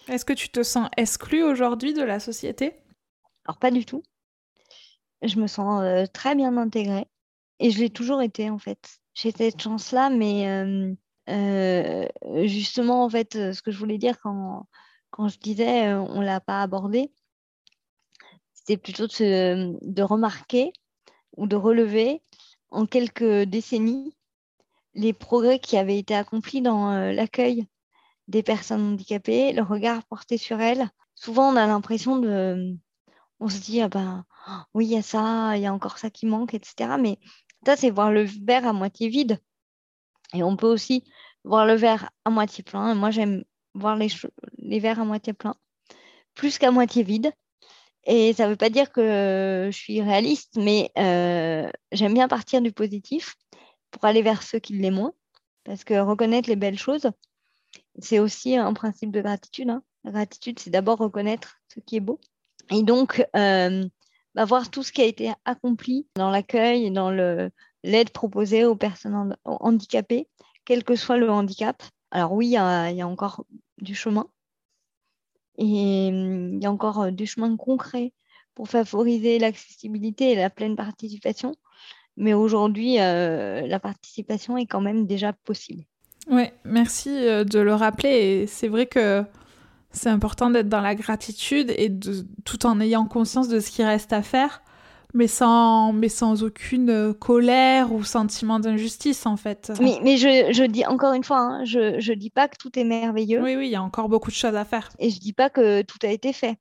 Est-ce que tu te sens exclue aujourd'hui de la société? Alors, pas du tout. Je me sens euh, très bien intégrée et je l'ai toujours été, en fait. J'ai cette chance-là, mais euh, euh, justement, en fait, ce que je voulais dire quand, quand je disais euh, on ne l'a pas abordé, c'était plutôt de, se, de remarquer ou de relever en quelques décennies les progrès qui avaient été accomplis dans euh, l'accueil des personnes handicapées, le regard porté sur elles. Souvent, on a l'impression de... On se dit, ah ben, oui, il y a ça, il y a encore ça qui manque, et cetera. Mais ça, c'est voir le verre à moitié vide. Et on peut aussi voir le verre à moitié plein. Et moi, j'aime voir les, che- les verres à moitié plein, plus qu'à moitié vide. Et ça ne veut pas dire que je suis réaliste, mais euh, j'aime bien partir du positif pour aller vers ceux qui l'aient moins. Parce que reconnaître les belles choses, c'est aussi un principe de gratitude. Hein. La gratitude, c'est d'abord reconnaître ce qui est beau. Et donc, euh, bah, voir tout ce qui a été accompli dans l'accueil et dans le, l'aide proposée aux personnes handicapées, quel que soit le handicap. Alors oui, il y a, il y a encore du chemin. Et il y a encore du chemin concret pour favoriser l'accessibilité et la pleine participation. Mais aujourd'hui, euh, la participation est quand même déjà possible. Oui, merci de le rappeler. Et c'est vrai que c'est important d'être dans la gratitude et de, tout en ayant conscience de ce qui reste à faire, mais sans, mais sans aucune colère ou sentiment d'injustice, en fait. Mais, mais je, je dis encore une fois, hein, je ne dis pas que tout est merveilleux. Oui, oui, il y a encore beaucoup de choses à faire. Et je ne dis pas que tout a été fait.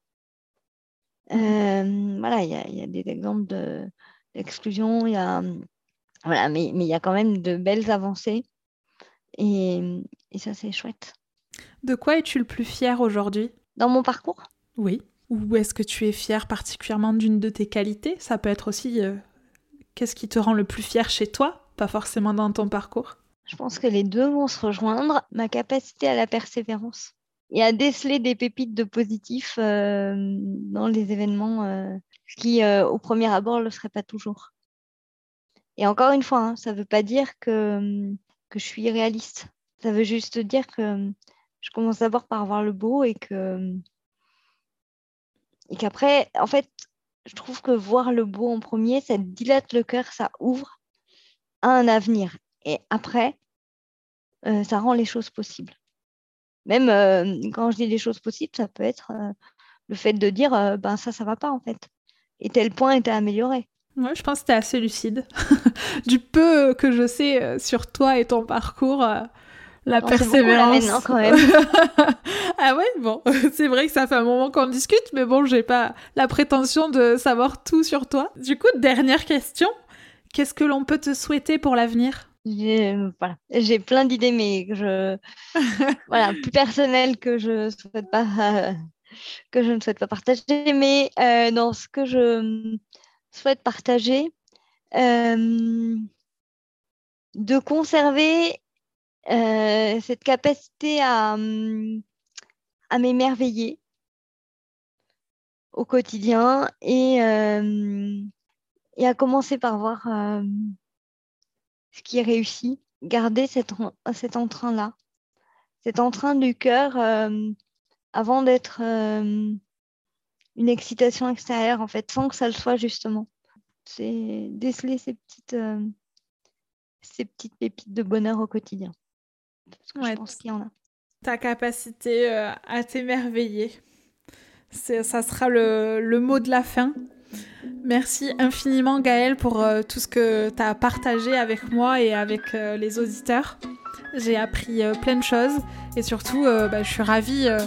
Euh, voilà, il y, y a des exemples de... l'exclusion, il y a voilà, mais mais il y a quand même de belles avancées et, et ça c'est chouette. De quoi es-tu le plus fière aujourd'hui ? Dans mon parcours ? Oui. Ou est-ce que tu es fière particulièrement d'une de tes qualités ? Ça peut être aussi euh, qu'est-ce qui te rend le plus fière chez toi, pas forcément dans ton parcours. Je pense que les deux vont se rejoindre, ma capacité à la persévérance et à déceler des pépites de positif euh, dans les événements. Euh... Ce qui, euh, au premier abord, ne le serait pas toujours. Et encore une fois, hein, ça ne veut pas dire que, que je suis irréaliste. Ça veut juste dire que je commence d'abord par voir le beau et que et qu'après, en fait, je trouve que voir le beau en premier, ça dilate le cœur, ça ouvre à un avenir. Et après, euh, ça rend les choses possibles. Même euh, quand je dis les choses possibles, ça peut être euh, le fait de dire euh, « ben ça, ça ne va pas en fait ». Et tel point était amélioré. Ouais, je pense que tu es assez lucide. Du peu que je sais sur toi et ton parcours, euh, la non, persévérance. C'est beaucoup, là, maintenant, quand même. Ah ouais, bon, c'est vrai que ça fait un moment qu'on discute, mais bon, j'ai pas la prétention de savoir tout sur toi. Du coup, dernière question, qu'est-ce que l'on peut te souhaiter pour l'avenir ? J'ai, voilà. J'ai plein d'idées, mais je... voilà, plus personnelles que je souhaite pas. Euh... que je ne souhaite pas partager, mais euh, dans ce que je souhaite partager, euh, de conserver euh, cette capacité à, à m'émerveiller au quotidien et, euh, et à commencer par voir euh, ce qui est réussi, garder cet, cet entrain-là, cet entrain du cœur euh, avant d'être euh, une excitation extérieure, en fait, sans que ça le soit, justement. C'est déceler ces petites, euh, ces petites pépites de bonheur au quotidien. Parce que ouais, je pense qu'il y en a. Ta capacité euh, à t'émerveiller. C'est, ça sera le, le mot de la fin. Merci infiniment, Gaëlle, pour euh, tout ce que tu as partagé avec moi et avec euh, les auditeurs. J'ai appris euh, plein de choses. Et surtout, euh, bah, je suis ravie... Euh,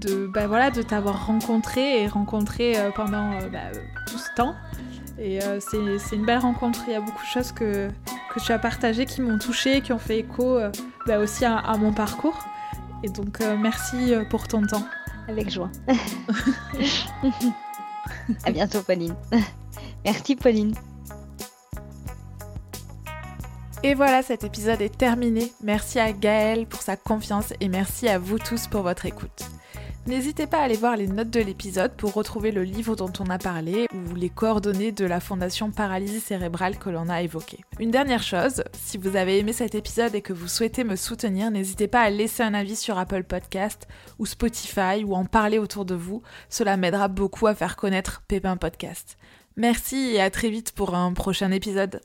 de, bah voilà, de t'avoir rencontré et rencontré pendant euh, bah, tout ce temps et euh, c'est, c'est une belle rencontre. Il y a beaucoup de choses que, que tu as partagées qui m'ont touchée, qui ont fait écho euh, bah aussi à, à mon parcours et donc euh, merci pour ton temps. Avec joie. À bientôt, Pauline. Merci, Pauline. Et voilà, cet épisode est terminé. Merci à Gaëlle pour sa confiance et merci à vous tous pour votre écoute. N'hésitez pas à aller voir les notes de l'épisode pour retrouver le livre dont on a parlé ou les coordonnées de la Fondation Paralysie Cérébrale que l'on a évoquée. Une dernière chose, si vous avez aimé cet épisode et que vous souhaitez me soutenir, n'hésitez pas à laisser un avis sur Apple Podcast ou Spotify ou en parler autour de vous. Cela m'aidera beaucoup à faire connaître Pépin Podcast. Merci et à très vite pour un prochain épisode.